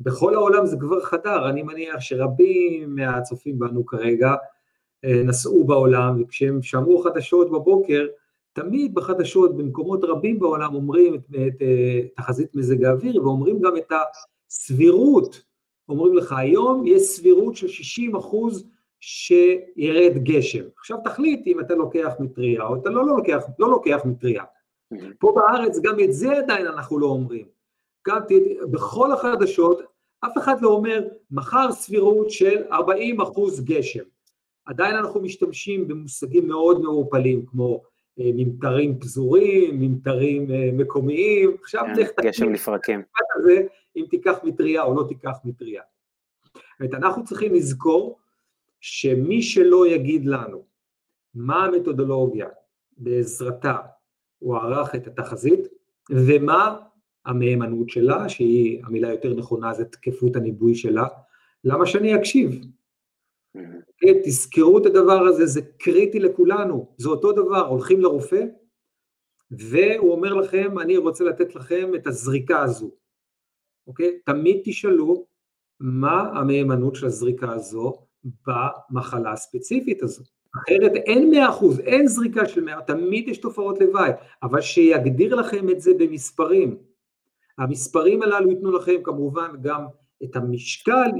בכל העולם זה כבר חדר, אני מניח שרבים מהצופים בנו כרגע נסעו בעולם, וכשהם שמעו חדשות בבוקר, תמיד בחדשות במקומות רבים בעולם אומרים את, את, את תחזית מזג האוויר, ואומרים גם את הסבירות, אומרים לך היום יש סבירות של שישים אחוז, שירד גשם. עכשיו תחליט אם אתה לוקח מטריה, או אתה לא, לא לוקח, לא לוקח מטריה. פה בארץ גם את זה עדיין אנחנו לא אומרים. גם בכל החדשות, אף אחד לא אומר, מחר סבירות של ארבעים אחוז גשם. עדיין אנחנו משתמשים במושגים מאוד מעורפלים, כמו אה, ממטרים פזורים, ממטרים אה, מקומיים. עכשיו לך גשם לפרקים. זה, אם תיקח מטריה או לא תיקח מטריה. אנחנו צריכים לזכור, שמי שלא יגיד לנו מה המתודולוגיה בעזרתה הוא ערך את התחזית, ומה המהימנות שלה, שהיא המילה יותר נכונה, זה תקפות הניבוי שלה, למה שאני אקשיב? תזכרו את הדבר הזה, זה קריטי לכולנו, זה אותו דבר, הולכים לרופא, והוא אומר לכם, אני רוצה לתת לכם את הזריקה הזו, אוקיי? תמיד תשאלו מה המהימנות של הזריקה הזו, במחלה הספציפית הזו. אחרת אין מאה אחוז, אין זריקה של מאה, תמיד יש תופעות לוואי, אבל שיגדיר לכם את זה במספרים. המספרים הללו ייתנו לכם כמובן גם את המשקל,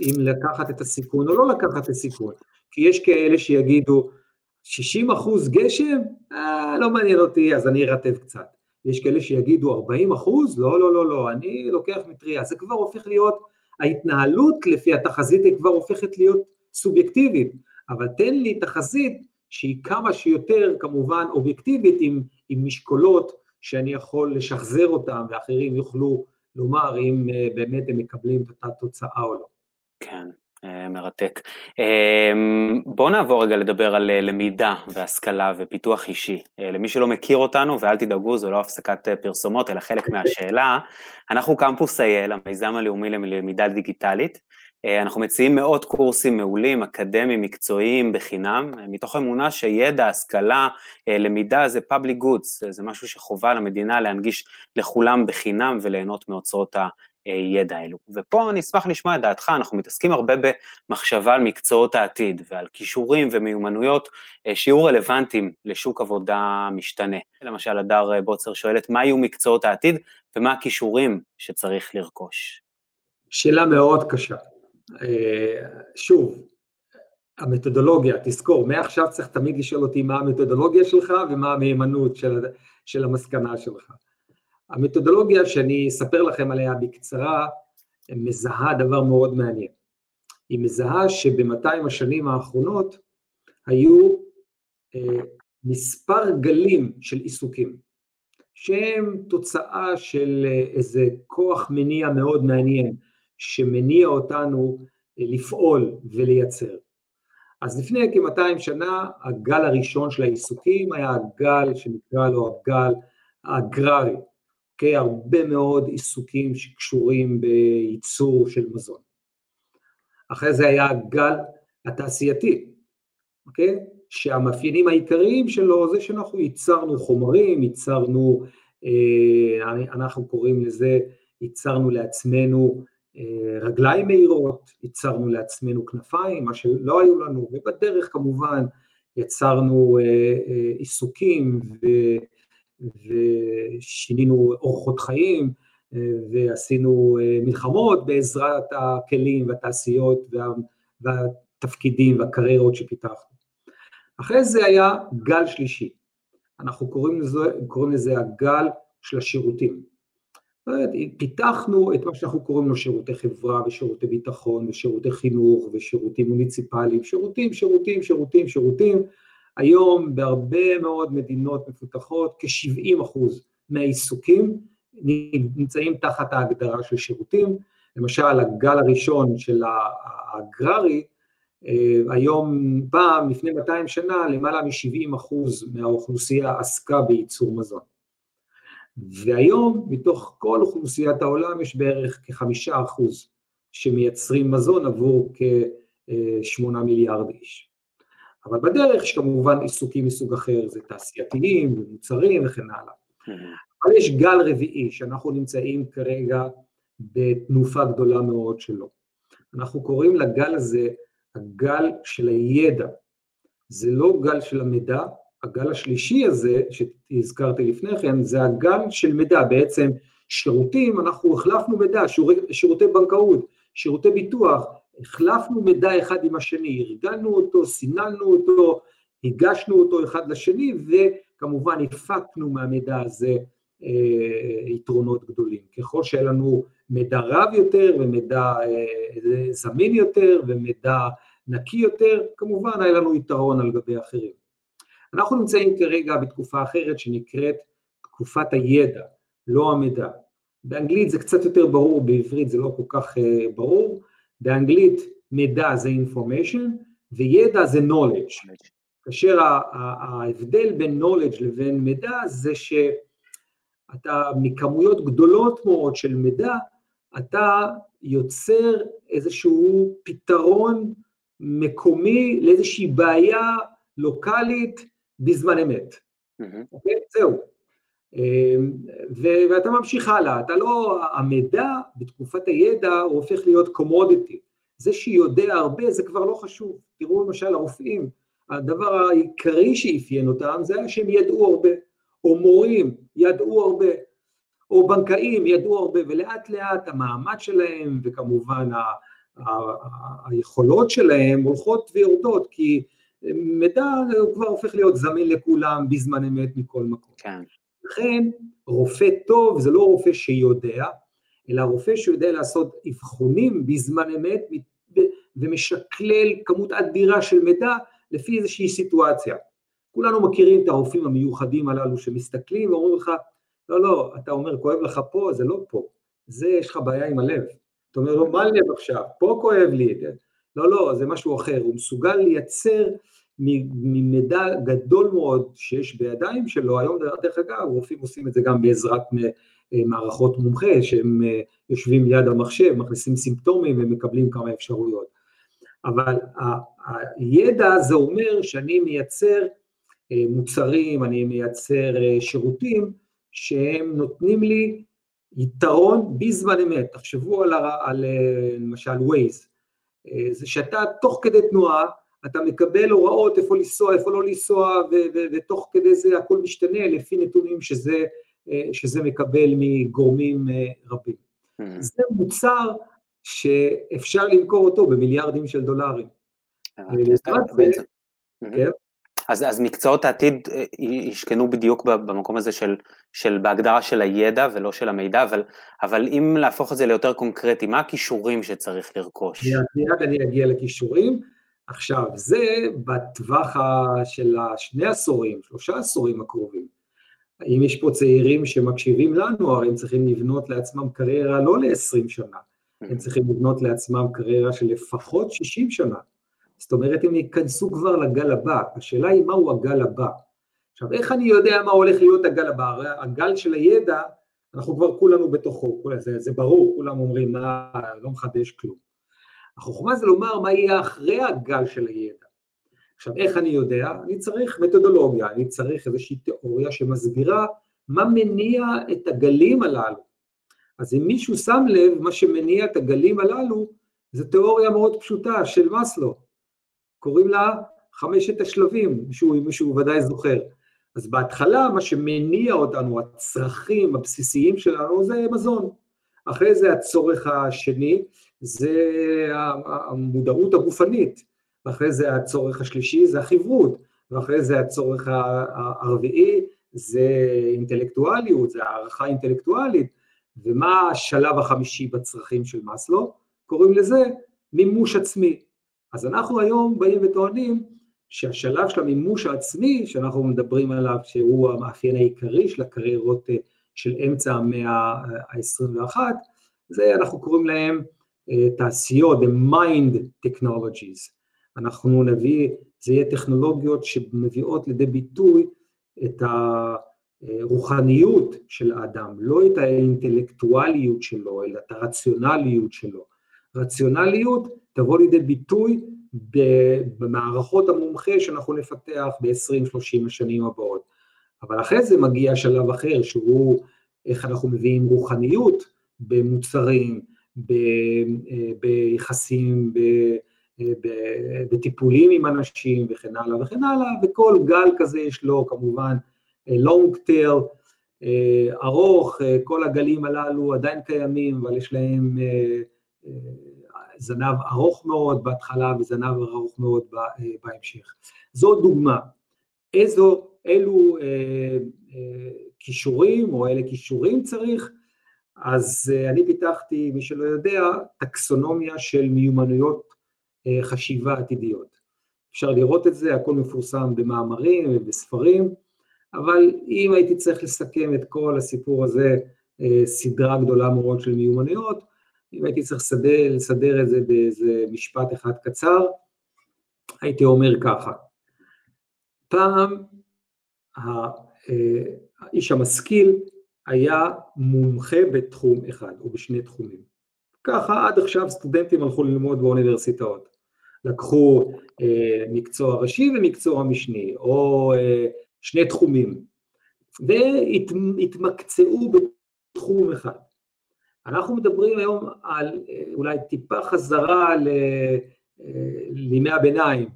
אם לקחת את הסיכון או לא לקחת את הסיכון. כי יש כאלה שיגידו, שישים אחוז גשם? אה, לא מעניין אותי, אז אני ארטב קצת. יש כאלה שיגידו, ארבעים אחוז? לא, לא, לא, לא, אני לוקח מטריה. זה כבר הופך להיות... ההתנהלות לפי התחזית היא כבר הופכת להיות סובייקטיבית, אבל תן לי תחזית שהיא כמה שיותר כמובן אובייקטיבית עם, עם משקולות שאני יכול לשחזר אותן ואחרים יוכלו לומר אם uh, באמת הם מקבלים את התוצאה או לא. כן, מרתק. בואו נעבור רגע לדבר על למידה והשכלה ופיתוח אישי. למי שלא מכיר אותנו, ואל תדאגו, זו לא הפסקת פרסומות, אלא חלק מהשאלה. אנחנו קמפוס איי אל, המיזם הלאומי ללמידה דיגיטלית. אנחנו מציעים מאות קורסים מעולים, אקדמיים, מקצועיים, בחינם, מתוך אמונה שידע, השכלה, למידה זה public goods, זה משהו שחובה למדינה להנגיש לכולם בחינם וליהנות מאוצרות הידע האלו. ופה אני אשמח לשמוע את דעתך, אנחנו מתעסקים הרבה במחשבה על מקצועות העתיד, ועל כישורים ומיומנויות שיהיו רלוונטיים לשוק עבודה משתנה. למשל, הדר בוצר שואלת, מה יהיו מקצועות העתיד, ומה הכישורים שצריך לרכוש? שאלה מאוד קשה. שוב, המתודולוגיה, תזכור, מעכשיו צריך תמיד לשאול אותי מה המתודולוגיה שלך, ומה המיומנות של, של המסקנה שלך. המתודולוגיה שאני אספר לכם עליה בקצרה, מזהה דבר מאוד מעניין. היא מזהה שבמאתיים השנים האחרונות היו אה, מספר גלים של עיסוקים, שהם תוצאה של איזה כוח מניע מאוד מעניין, שמניע אותנו לפעול ולייצר. אז לפני כ-מאתיים שנה, הגל הראשון של העיסוקים היה הגל שנקרא לו הגל האגררי, כי הרבה מאוד עיסוקים שקשורים בייצור של מזון. אחרי זה היה הגל התעשייתי, אוקיי? שהמאפיינים העיקריים שלו זה שאנחנו ייצרנו חומרים, ייצרנו, אנחנו קוראים לזה, ייצרנו לעצמנו רגליים מהירות, ייצרנו לעצמנו כנפיים, מה שלא היו לנו, ובדרך כמובן יצרנו עיסוקים ו... ושינינו אורחות חיים, ועשינו מלחמות בעזרת הכלים והתעשיות והתפקידים והקריירות שפיתחנו. אחרי זה היה גל שלישי. אנחנו קוראים לזה, קוראים לזה הגל של השירותים. פיתחנו את מה שאנחנו קוראים לו שירותי חברה ושירותי ביטחון ושירותי חינוך ושירותים מוניציפליים, שירותים, שירותים, שירותים, שירותים, היום בהרבה מאוד מדינות מפותחות, כ-שבעים אחוז מהעיסוקים נמצאים תחת ההגדרה של שירותים. למשל, הגל הראשון של האגררי, היום פעם, לפני מאתיים שנה, למעלה מ-שבעים אחוז מהאוכלוסייה עסקה בייצור מזון. והיום, מתוך כל אוכלוסיית העולם, יש בערך כ-חמישה אחוז שמייצרים מזון עבור כ-שמונה מיליארד איש. אבל בדרך שכמובן עיסוקים מסוג אחר, זה תעשייתיים, מוצרים וכן הלאה. אבל יש גל רביעי שאנחנו נמצאים כרגע בתנופה גדולה מאוד שלו. אנחנו קוראים לגל הזה הגל של הידע. זה לא גל של המידע, הגל השלישי הזה שהזכרתי לפני כן, זה הגל של מידע. בעצם שירותים, אנחנו החלפנו מידע, שיר, שירותי בנקאות, שירותי ביטוח, החלפנו מידע אחד עם השני, הרגלנו אותו, סינלנו אותו, הגשנו אותו אחד לשני, וכמובן הפקנו מהמידע הזה אה, יתרונות גדולים. ככל שהיה לנו מידע רב יותר, ומידע אה, זמין יותר, ומידע נקי יותר, כמובן היה לנו יתרון על גבי אחרים. אנחנו נמצאים כרגע בתקופה אחרת שנקראת תקופת הידע, לא המידע. באנגלית זה קצת יותר ברור, בעברית זה לא כל כך אה, ברור, באנגלית מידע זה information, וידע זה knowledge. כאשר ההבדל בין knowledge לבין מידע, זה שאתה מכמויות גדולות מאוד של מידע, אתה יוצר איזשהו פתרון מקומי, לאיזושהי בעיה לוקלית בזמן אמת. אוקיי? זהו. ואתה ממשיך הלאה, אתה לא, המידע בתקופת הידע הוא הופך להיות קומודיטי, זה שיודע הרבה זה כבר לא חשוב, תראו למשל הרופאים, הדבר העיקרי שאפיין אותם זה היה שהם ידעו הרבה, או מורים ידעו הרבה, או בנקאים ידעו הרבה, ולאט לאט המעמד שלהם וכמובן ה- ה- היכולות שלהם הולכות ויורדות, כי מידע הוא כבר הופך להיות זמין לכולם בזמן אמת מכל מקום. כן. לכן, רופא טוב זה לא רופא שיודע, אלא רופא שיודע לעשות אבחונים בזמן אמת, ומשקלל כמות אדירה של מידע לפי איזושהי סיטואציה. כולנו מכירים את הרופאים המיוחדים הללו שמסתכלים ואומרים לך, לא, לא, אתה אומר, כואב לך פה, זה לא פה, זה יש לך בעיה עם הלב. אתה אומר, לא, מה לב עכשיו? פה כואב לי את זה. לא, לא, זה משהו אחר, הוא מסוגל לייצר ממידע גדול מאוד שיש בידיים שלו, היום דרך אגב, רופאים עושים את זה גם בעזרת מערכות מומחה, שהם יושבים ליד המחשב, מכניסים סימפטומים ומקבלים כמה אפשרויות. אבל הידע זה אומר שאני מייצר מוצרים, אני מייצר שירותים, שהם נותנים לי יתרון בזמן אמת, תחשבו על, על למשל ווייז, זה שאתה תוך כדי תנועה, אתה מקבל הוראות איפה לנסוע, איפה לא לנסוע, ותוך כדי זה הכל משתנה לפי נתונים שזה, שזה מקבל מגורמים רבים. זה מוצר שאפשר למכור אותו במיליארדים של דולרים. אז מקצועות העתיד ישכנו בדיוק במקום הזה של בהגדרה של הידע ולא של המידע, אבל אם להפוך את זה ליותר קונקרטי, מה הכישורים שצריך לרכוש? אני אגיע לכישורים. עכשיו, זה בטווח של השני עשורים, שלושה עשורים הקרובים. אם יש פה צעירים שמקשיבים לנו, הרי הם צריכים לבנות לעצמם קריירה לא ל-עשרים שנה, הם צריכים לבנות לעצמם קריירה של לפחות שישים שנה. זאת אומרת, הם ייכנסו כבר לגל הבא. השאלה היא מהו הגל הבא. עכשיו, איך אני יודע מה הולך להיות הגל הבא? הרי הגל של הידע, אנחנו כבר כולנו בתוכו, זה, זה ברור, כולם אומרים, מה, לא מחדש כלום. החוכמה זה לומר מה יהיה אחרי הגל של הידע. עכשיו, איך אני יודע? אני צריך מתודולוגיה, אני צריך איזושהי תיאוריה שמסבירה מה מניע את הגלים הללו. אז אם מישהו שם לב, מה שמניע את הגלים הללו, זו תיאוריה מאוד פשוטה של מסלו. קוראים לה חמשת השלבים, מישהו, מישהו ודאי זוכר. אז בהתחלה, מה שמניע אותנו, הצרכים הבסיסיים שלנו, זה מזון. אחרי זה הצורך השני, זה המודעות הגופנית, ואחרי זה הצורך השלישי, זה החברות, ואחרי זה הצורך הרביעי, זה אינטלקטואליות, זה הערכה אינטלקטואלית, ומה השלב החמישי בצרכים של מסלו? קוראים לזה מימוש עצמי. אז אנחנו היום באים וטוענים שהשלב של המימוש העצמי, שאנחנו מדברים עליו, שהוא המאפיין העיקרי של הקריירות של אמצע המאה ה-עשרים ואחת, זה אנחנו קוראים להם תעשיות, the mind technologies. אנחנו נביא, זה יהיה טכנולוגיות שמביאות לידי ביטוי את הרוחניות של האדם, לא את האינטלקטואליות שלו, אלא את הרציונליות שלו. רציונליות תבוא לידי ביטוי במערכות המומחה שאנחנו נפתח ב-עשרים שלושים השנים הבאות. אבל אחרי זה מגיע שלב אחר, שהוא איך אנחנו מביאים רוחניות במוצרים, ב, ביחסים, ב, ב, בטיפולים עם אנשים וכן הלאה וכן הלאה, וכל גל כזה יש לו כמובן long tail, ארוך, כל הגלים הללו עדיין קיימים, אבל יש להם זנב ארוך מאוד בהתחלה וזנב ארוך מאוד בהמשך. זו דוגמה, איזו, אילו כישורים או אלה כישורים צריך, אז אני פיתחתי, מי שלא יודע, טקסונומיה של מיומנויות חשיבה עתידיות. אפשר לראות את זה, הכל מפורסם במאמרים ובספרים, אבל אם הייתי צריך לסכם את כל הסיפור הזה, סדרה גדולה מאוד של מיומנויות, אם הייתי צריך לסדר, לסדר את זה באיזה משפט אחד קצר, הייתי אומר ככה, פעם האיש המשכיל, היה מומחה בתחום אחד או בשני תחומים. ככה עד עכשיו סטודנטים הלכו ללמוד באוניברסיטאות. לקחו אה, מקצוע ראשי ומקצוע משני, או אה, שני תחומים, והתמקצעו בתחום אחד. אנחנו מדברים היום על אולי טיפה חזרה ל, אה, לימי הביניים,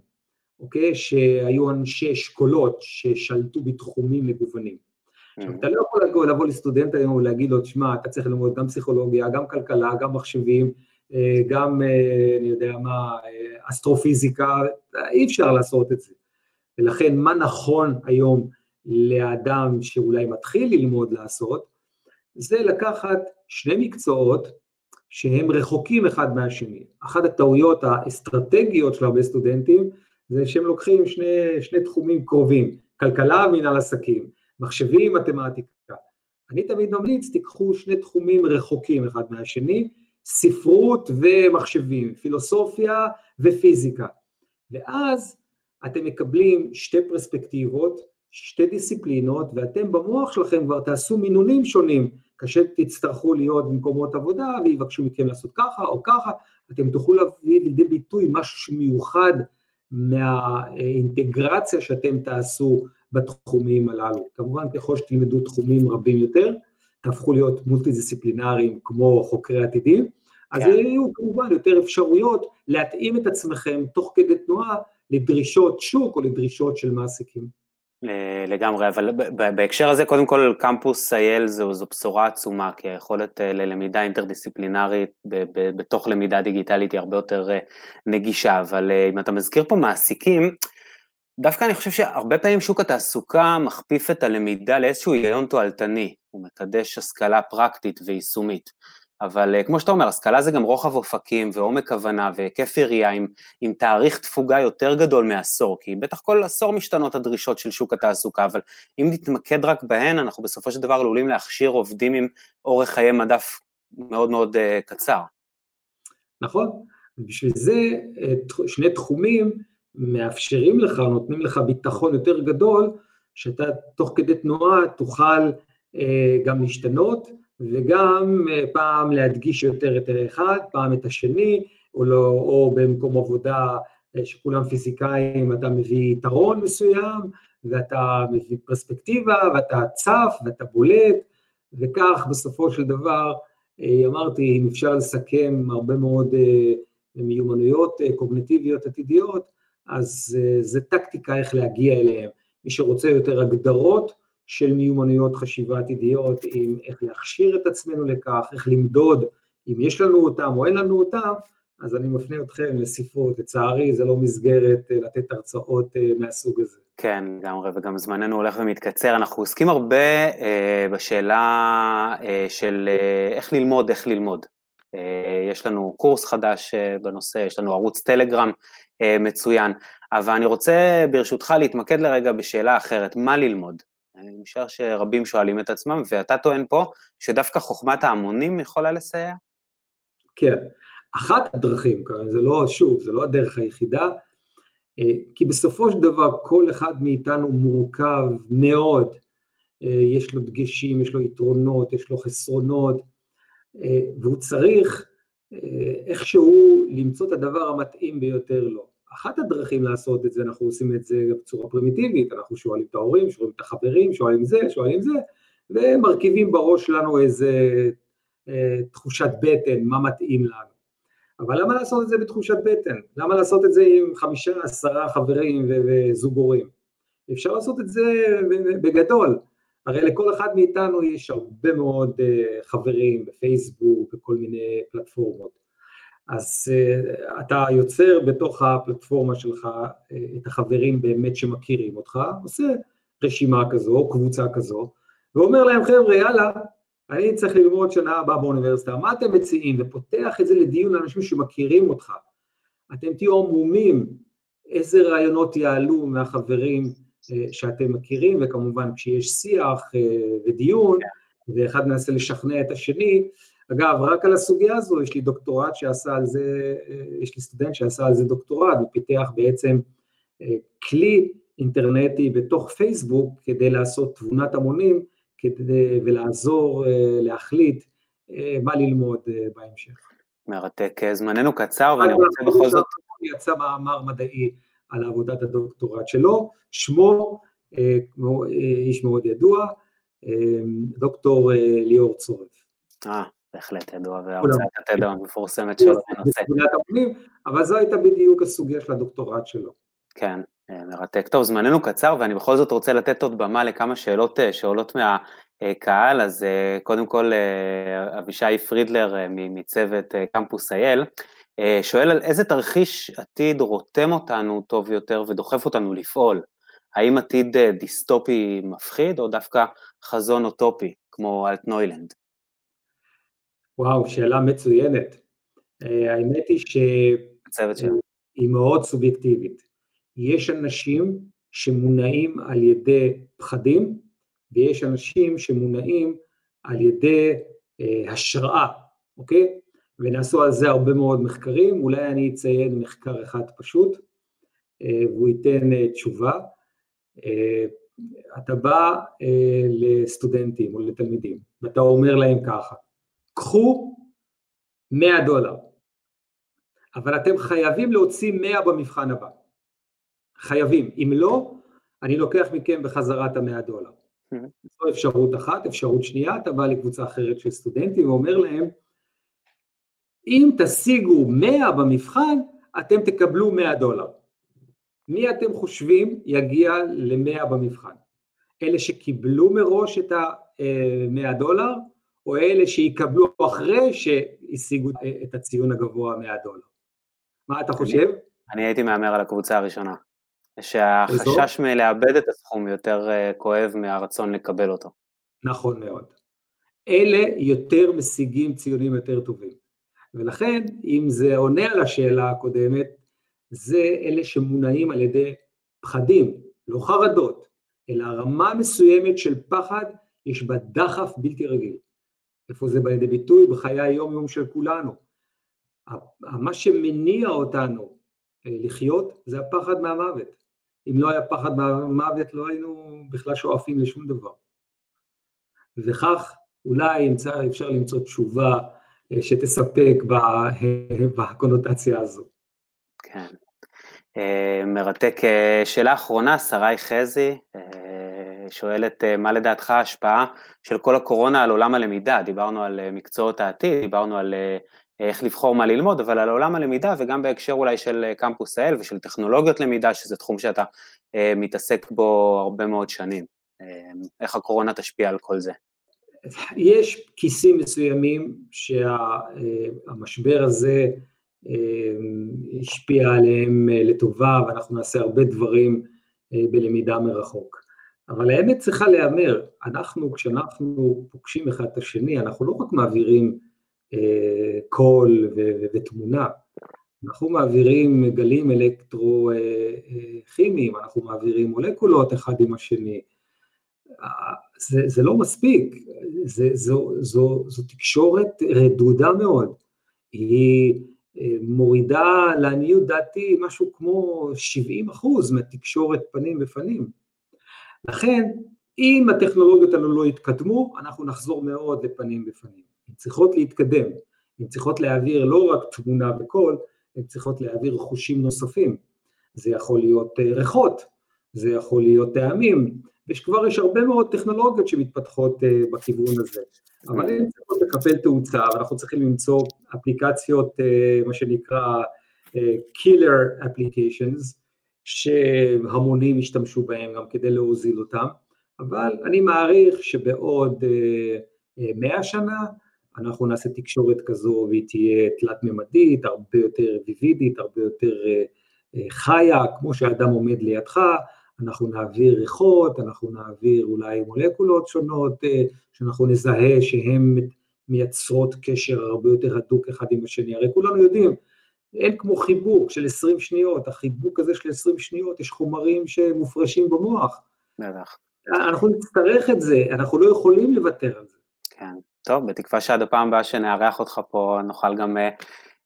אוקיי? שהיו אנשי אשכולות ששלטו בתחומים מגוונים. עכשיו, אתה לא יכול לבוא לסטודנט היום ולהגיד לו, תשמע, אתה צריך ללמוד גם פסיכולוגיה, גם כלכלה, גם מחשבים, גם, אני יודע מה, אסטרופיזיקה, אי אפשר לעשות את זה. ולכן, מה נכון היום לאדם שאולי מתחיל ללמוד לעשות, זה לקחת שני מקצועות שהם רחוקים אחד מהשני. אחת הטעויות האסטרטגיות של הרבה סטודנטים, זה שהם לוקחים שני, שני תחומים קרובים, כלכלה ומנהל עסקים. מחשבים, מתמטיקה. אני תמיד ממליץ, תיקחו שני תחומים רחוקים אחד מהשני, ספרות ומחשבים, פילוסופיה ופיזיקה. ואז אתם מקבלים שתי פרספקטיבות, שתי דיסציפלינות, ואתם במוח שלכם כבר תעשו מינונים שונים, כאשר תצטרכו להיות במקומות עבודה, ויבקשו מכם לעשות ככה או ככה, אתם תוכלו להביא לידי ביטוי משהו מיוחד מהאינטגרציה שאתם תעשו בתחומים הללו. כמובן, ככל שתלמדו תחומים רבים יותר, תהפכו להיות מולטי-דיסציפלינריים כמו חוקרי עתידים, אז יהיו כמובן יותר אפשרויות להתאים את עצמכם תוך כדי תנועה לדרישות שוק או לדרישות של מעסיקים. לגמרי, אבל בהקשר הזה, קודם כל, קמפוס I L זו בשורה עצומה, כי היכולת ללמידה אינטרדיסציפלינרית בתוך למידה דיגיטלית היא הרבה יותר נגישה, אבל אם אתה מזכיר פה מעסיקים, דווקא אני חושב שהרבה פעמים שוק התעסוקה מכפיף את הלמידה לאיזשהו היגיון תועלתני, הוא מקדש השכלה פרקטית ויישומית, אבל כמו שאתה אומר, השכלה זה גם רוחב אופקים ועומק הבנה והיקף יריעה עם, עם תאריך תפוגה יותר גדול מעשור, כי בטח כל עשור משתנות הדרישות של שוק התעסוקה, אבל אם נתמקד רק בהן, אנחנו בסופו של דבר עלולים להכשיר עובדים עם אורך חיי מדף מאוד מאוד uh, קצר. נכון, בשביל זה שני תחומים, מאפשרים לך, נותנים לך ביטחון יותר גדול, שאתה תוך כדי תנועה תוכל אה, גם להשתנות, וגם אה, פעם להדגיש יותר את האחד, פעם את השני, או, לא, או במקום עבודה אה, שכולם פיזיקאים, אתה מביא יתרון מסוים, ואתה מביא פרספקטיבה, ואתה צף, ואתה בולט, וכך בסופו של דבר, אה, אמרתי, אם אפשר לסכם הרבה מאוד אה, מיומנויות אה, קוגניטיביות עתידיות, אז זה טקטיקה איך להגיע אליהם. מי שרוצה יותר הגדרות של מיומנויות חשיבה עתידיות, עם איך להכשיר את עצמנו לכך, איך למדוד אם יש לנו אותם או אין לנו אותם, אז אני מפנה אתכם לספרות, לצערי זה לא מסגרת לתת הרצאות מהסוג הזה. כן, לגמרי, וגם זמננו הולך ומתקצר, אנחנו עוסקים הרבה אה, בשאלה אה, של אה, איך ללמוד, איך ללמוד. יש לנו קורס חדש בנושא, יש לנו ערוץ טלגרם מצוין, אבל אני רוצה ברשותך להתמקד לרגע בשאלה אחרת, מה ללמוד? אני משער שרבים שואלים את עצמם, ואתה טוען פה שדווקא חוכמת ההמונים יכולה לסייע? כן, אחת הדרכים, זה לא, שוב, זה לא הדרך היחידה, כי בסופו של דבר כל אחד מאיתנו מורכב מאוד, יש לו דגשים, יש לו יתרונות, יש לו חסרונות, והוא צריך איכשהו למצוא את הדבר המתאים ביותר לו. אחת הדרכים לעשות את זה, אנחנו עושים את זה בצורה פרימיטיבית, אנחנו שואלים את ההורים, שואלים את החברים, שואלים זה, שואלים זה, ומרכיבים בראש שלנו איזה אה, תחושת בטן, מה מתאים לנו. אבל למה לעשות את זה בתחושת בטן? למה לעשות את זה עם חמישה, עשרה חברים וזוג הורים? אפשר לעשות את זה בגדול. הרי לכל אחד מאיתנו יש הרבה מאוד uh, חברים בפייסבוק, בכל מיני פלטפורמות. אז uh, אתה יוצר בתוך הפלטפורמה שלך uh, את החברים באמת שמכירים אותך, עושה רשימה כזו או קבוצה כזו, ואומר להם חבר'ה יאללה, אני צריך ללמוד שנה הבאה באוניברסיטה, מה אתם מציעים? ופותח את זה לדיון לאנשים שמכירים אותך. אתם תהיו עמומים, איזה רעיונות יעלו מהחברים שמכירים, שאתם מכירים, וכמובן כשיש שיח ודיון, ואחד מנסה לשכנע את השני, אגב, רק על הסוגיה הזו, יש לי דוקטורט שעשה על זה, יש לי סטודנט שעשה על זה דוקטורט, הוא פיתח בעצם כלי אינטרנטי בתוך פייסבוק, כדי לעשות תבונת המונים, כדי, ולעזור להחליט מה ללמוד בהמשך. מרתק, זמננו קצר, ואני רוצה בכל זאת... יצא מאמר מדעי, על עבודת הדוקטורט שלו, שמו, אה, כמו, אה, איש מאוד ידוע, אה, דוקטור אה, ליאור צורף. אה, בהחלט ידוע, והרצאת התדעה מפורסמת שלו בנושא. אבל זו הייתה בדיוק הסוגיה של הדוקטורט שלו. כן, מרתק. טוב, זמננו קצר, ואני בכל זאת רוצה לתת עוד במה לכמה שאלות שעולות מהקהל, אז קודם כל, אבישי פרידלר מצוות קמפוס I L, שואל על איזה תרחיש עתיד רותם אותנו טוב יותר ודוחף אותנו לפעול, האם עתיד דיסטופי מפחיד או דווקא חזון אוטופי כמו אלטנוילנד? וואו, שאלה מצוינת, האמת היא שהיא מאוד סובייקטיבית, יש אנשים שמונעים על ידי פחדים ויש אנשים שמונעים על ידי אה, השראה, אוקיי? ונעשו על זה הרבה מאוד מחקרים, אולי אני אציין מחקר אחד פשוט, והוא ייתן תשובה, אתה בא לסטודנטים או לתלמידים, ואתה אומר להם ככה, קחו מאה דולר, אבל אתם חייבים להוציא מאה במבחן הבא, חייבים, אם לא, אני לוקח מכם בחזרת המאה דולר, זו אפשרות אחת, אפשרות שנייה, אתה בא לקבוצה אחרת של סטודנטים ואומר להם, אם תשיגו מאה במבחן, אתם תקבלו מאה דולר. מי אתם חושבים יגיע ל-מאה במבחן? אלה שקיבלו מראש את ה-מאה דולר, או אלה שיקבלו אחרי שהשיגו את הציון הגבוה מאה דולר? מה אתה חושב? אני, אני הייתי מאמר על הקבוצה הראשונה. שהחשש מלאבד את הסכום יותר כואב מהרצון לקבל אותו. נכון מאוד. אלה יותר משיגים ציונים יותר טובים. ולכן, אם זה עונה על השאלה הקודמת, זה אלה שמונעים על ידי פחדים, לא חרדות, אלא רמה מסוימת של פחד, יש בה דחף בלתי רגיל. איפה זה בא לידי ביטוי? בחיי היום יום של כולנו. מה שמניע אותנו לחיות, זה הפחד מהמוות. אם לא היה פחד מהמוות, לא היינו בכלל שואפים לשום דבר. וכך אולי אפשר למצוא תשובה שתספק בקונוטציה הזו. כן. מרתק. שאלה אחרונה, שרי חזי, שואלת מה לדעתך ההשפעה של כל הקורונה על עולם הלמידה? דיברנו על מקצועות העתיד, דיברנו על איך לבחור מה ללמוד, אבל על עולם הלמידה, וגם בהקשר אולי של קמפוס איי אל ושל טכנולוגיות למידה, שזה תחום שאתה מתעסק בו הרבה מאוד שנים. איך הקורונה תשפיע על כל זה? יש כיסים מסוימים שהמשבר הזה השפיע עליהם לטובה, ואנחנו נעשה הרבה דברים בלמידה מרחוק. אבל האמת צריכה להיאמר, אנחנו, כשאנחנו פוגשים אחד את השני, אנחנו לא רק מעבירים קול ותמונה, אנחנו מעבירים גלים אלקטרוכימיים, אנחנו מעבירים מולקולות אחד עם השני, זה, זה לא מספיק, זה, זו, זו, זו תקשורת רדודה מאוד, היא מורידה לעניות דעתי משהו כמו שבעים אחוז מהתקשורת פנים בפנים, לכן אם הטכנולוגיות האלה לא יתקדמו, אנחנו נחזור מאוד לפנים בפנים. הן צריכות להתקדם, הן צריכות להעביר לא רק תמונה וקול, הן צריכות להעביר חושים נוספים. זה יכול להיות ריחות, זה יכול להיות טעמים, וכבר יש הרבה מאוד טכנולוגיות שמתפתחות בכיוון הזה. אבל הן צריכות לקבל תאוצה, ואנחנו צריכים למצוא אפליקציות, מה שנקרא killer applications, שהמונים השתמשו בהם גם כדי להוזיל אותם, אבל אני מעריך שבעוד מאה שנה, אנחנו נעשה תקשורת כזו, והיא תהיה תלת-ממדית, הרבה יותר ויבידית, הרבה יותר חיה, כמו שהאדם עומד לידך, אנחנו נעביר ריחות, אנחנו נעביר אולי מולקולות שונות, שאנחנו נזהה שהן מייצרות קשר הרבה יותר הדוק אחד עם השני, הרי כולנו יודעים, אין כמו חיבוק של עשרים שניות, החיבוק הזה של עשרים שניות, יש חומרים שמופרשים במוח. בטח. אנחנו נצטרך את זה, אנחנו לא יכולים לוותר על זה. כן, טוב, בתקווה שעד הפעם הבאה שנארח אותך פה, נוכל גם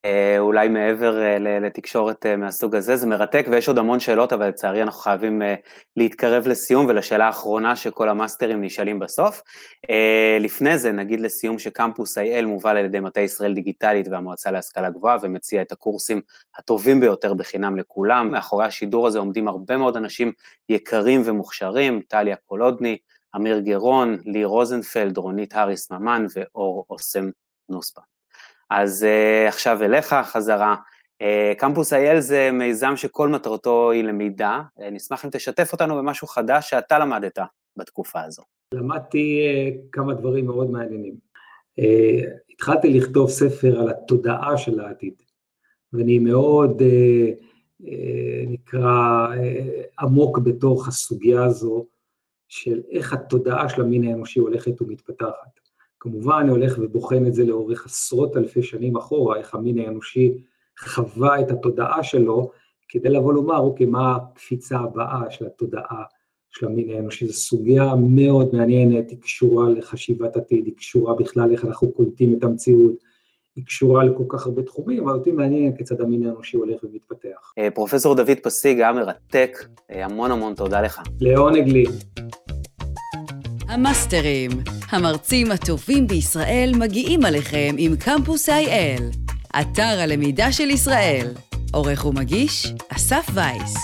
אה, אולי מעבר אה, לתקשורת אה, מהסוג הזה, זה מרתק, ויש עוד המון שאלות, אבל לצערי אנחנו חייבים אה, להתקרב לסיום, ולשאלה האחרונה שכל המאסטרים נשאלים בסוף. אה, לפני זה נגיד לסיום שקמפוס איי אל מובל על ידי מטה ישראל דיגיטלית, והמועצה להשכלה גבוהה, ומציע את הקורסים הטובים ביותר בחינם לכולם. מאחורי השידור הזה עומדים הרבה מאוד אנשים יקרים ומוכשרים, טליה קולודני, אמיר גרון, לי רוזנפלד, רונית הריס ממן ואור אוסם נוספה. אז uh, עכשיו אליך חזרה, uh, קמפוס איי אל זה מיזם שכל מטרתו היא למידה, uh, נשמח אם תשתף אותנו במשהו חדש שאתה למדת בתקופה הזו. למדתי uh, כמה דברים מאוד מעניינים, uh, התחלתי לכתוב ספר על התודעה של העתיד, ואני מאוד uh, uh, נקרא uh, עמוק בתוך הסוגיה הזו, של איך התודעה של המין האנושי הולכת ומתפתחת. כמובן אני הולך ובוחן את זה לאורך עשרות אלפי שנים אחורה, איך המין האנושי חווה את התודעה שלו, כדי לבוא לומר, אוקיי, מה הקפיצה הבאה של התודעה של המין האנושי, זו סוגיה מאוד מעניינת, היא קשורה לחשיבת עתיד, היא קשורה בכלל איך אנחנו קולטים את המציאות, היא קשורה לכל כך הרבה תחומים, אבל אותי מעניין כיצד המין האנושי הולך ומתפתח. פרופסור דוד פסיג, היה מרתק, המון המון תודה לך. לעונג לי. המאסטרים, המרצים הטובים בישראל מגיעים עליכם עם קמפוס איי אל, אתר הלמידה של ישראל. עורך ומגיש, אסף וייס.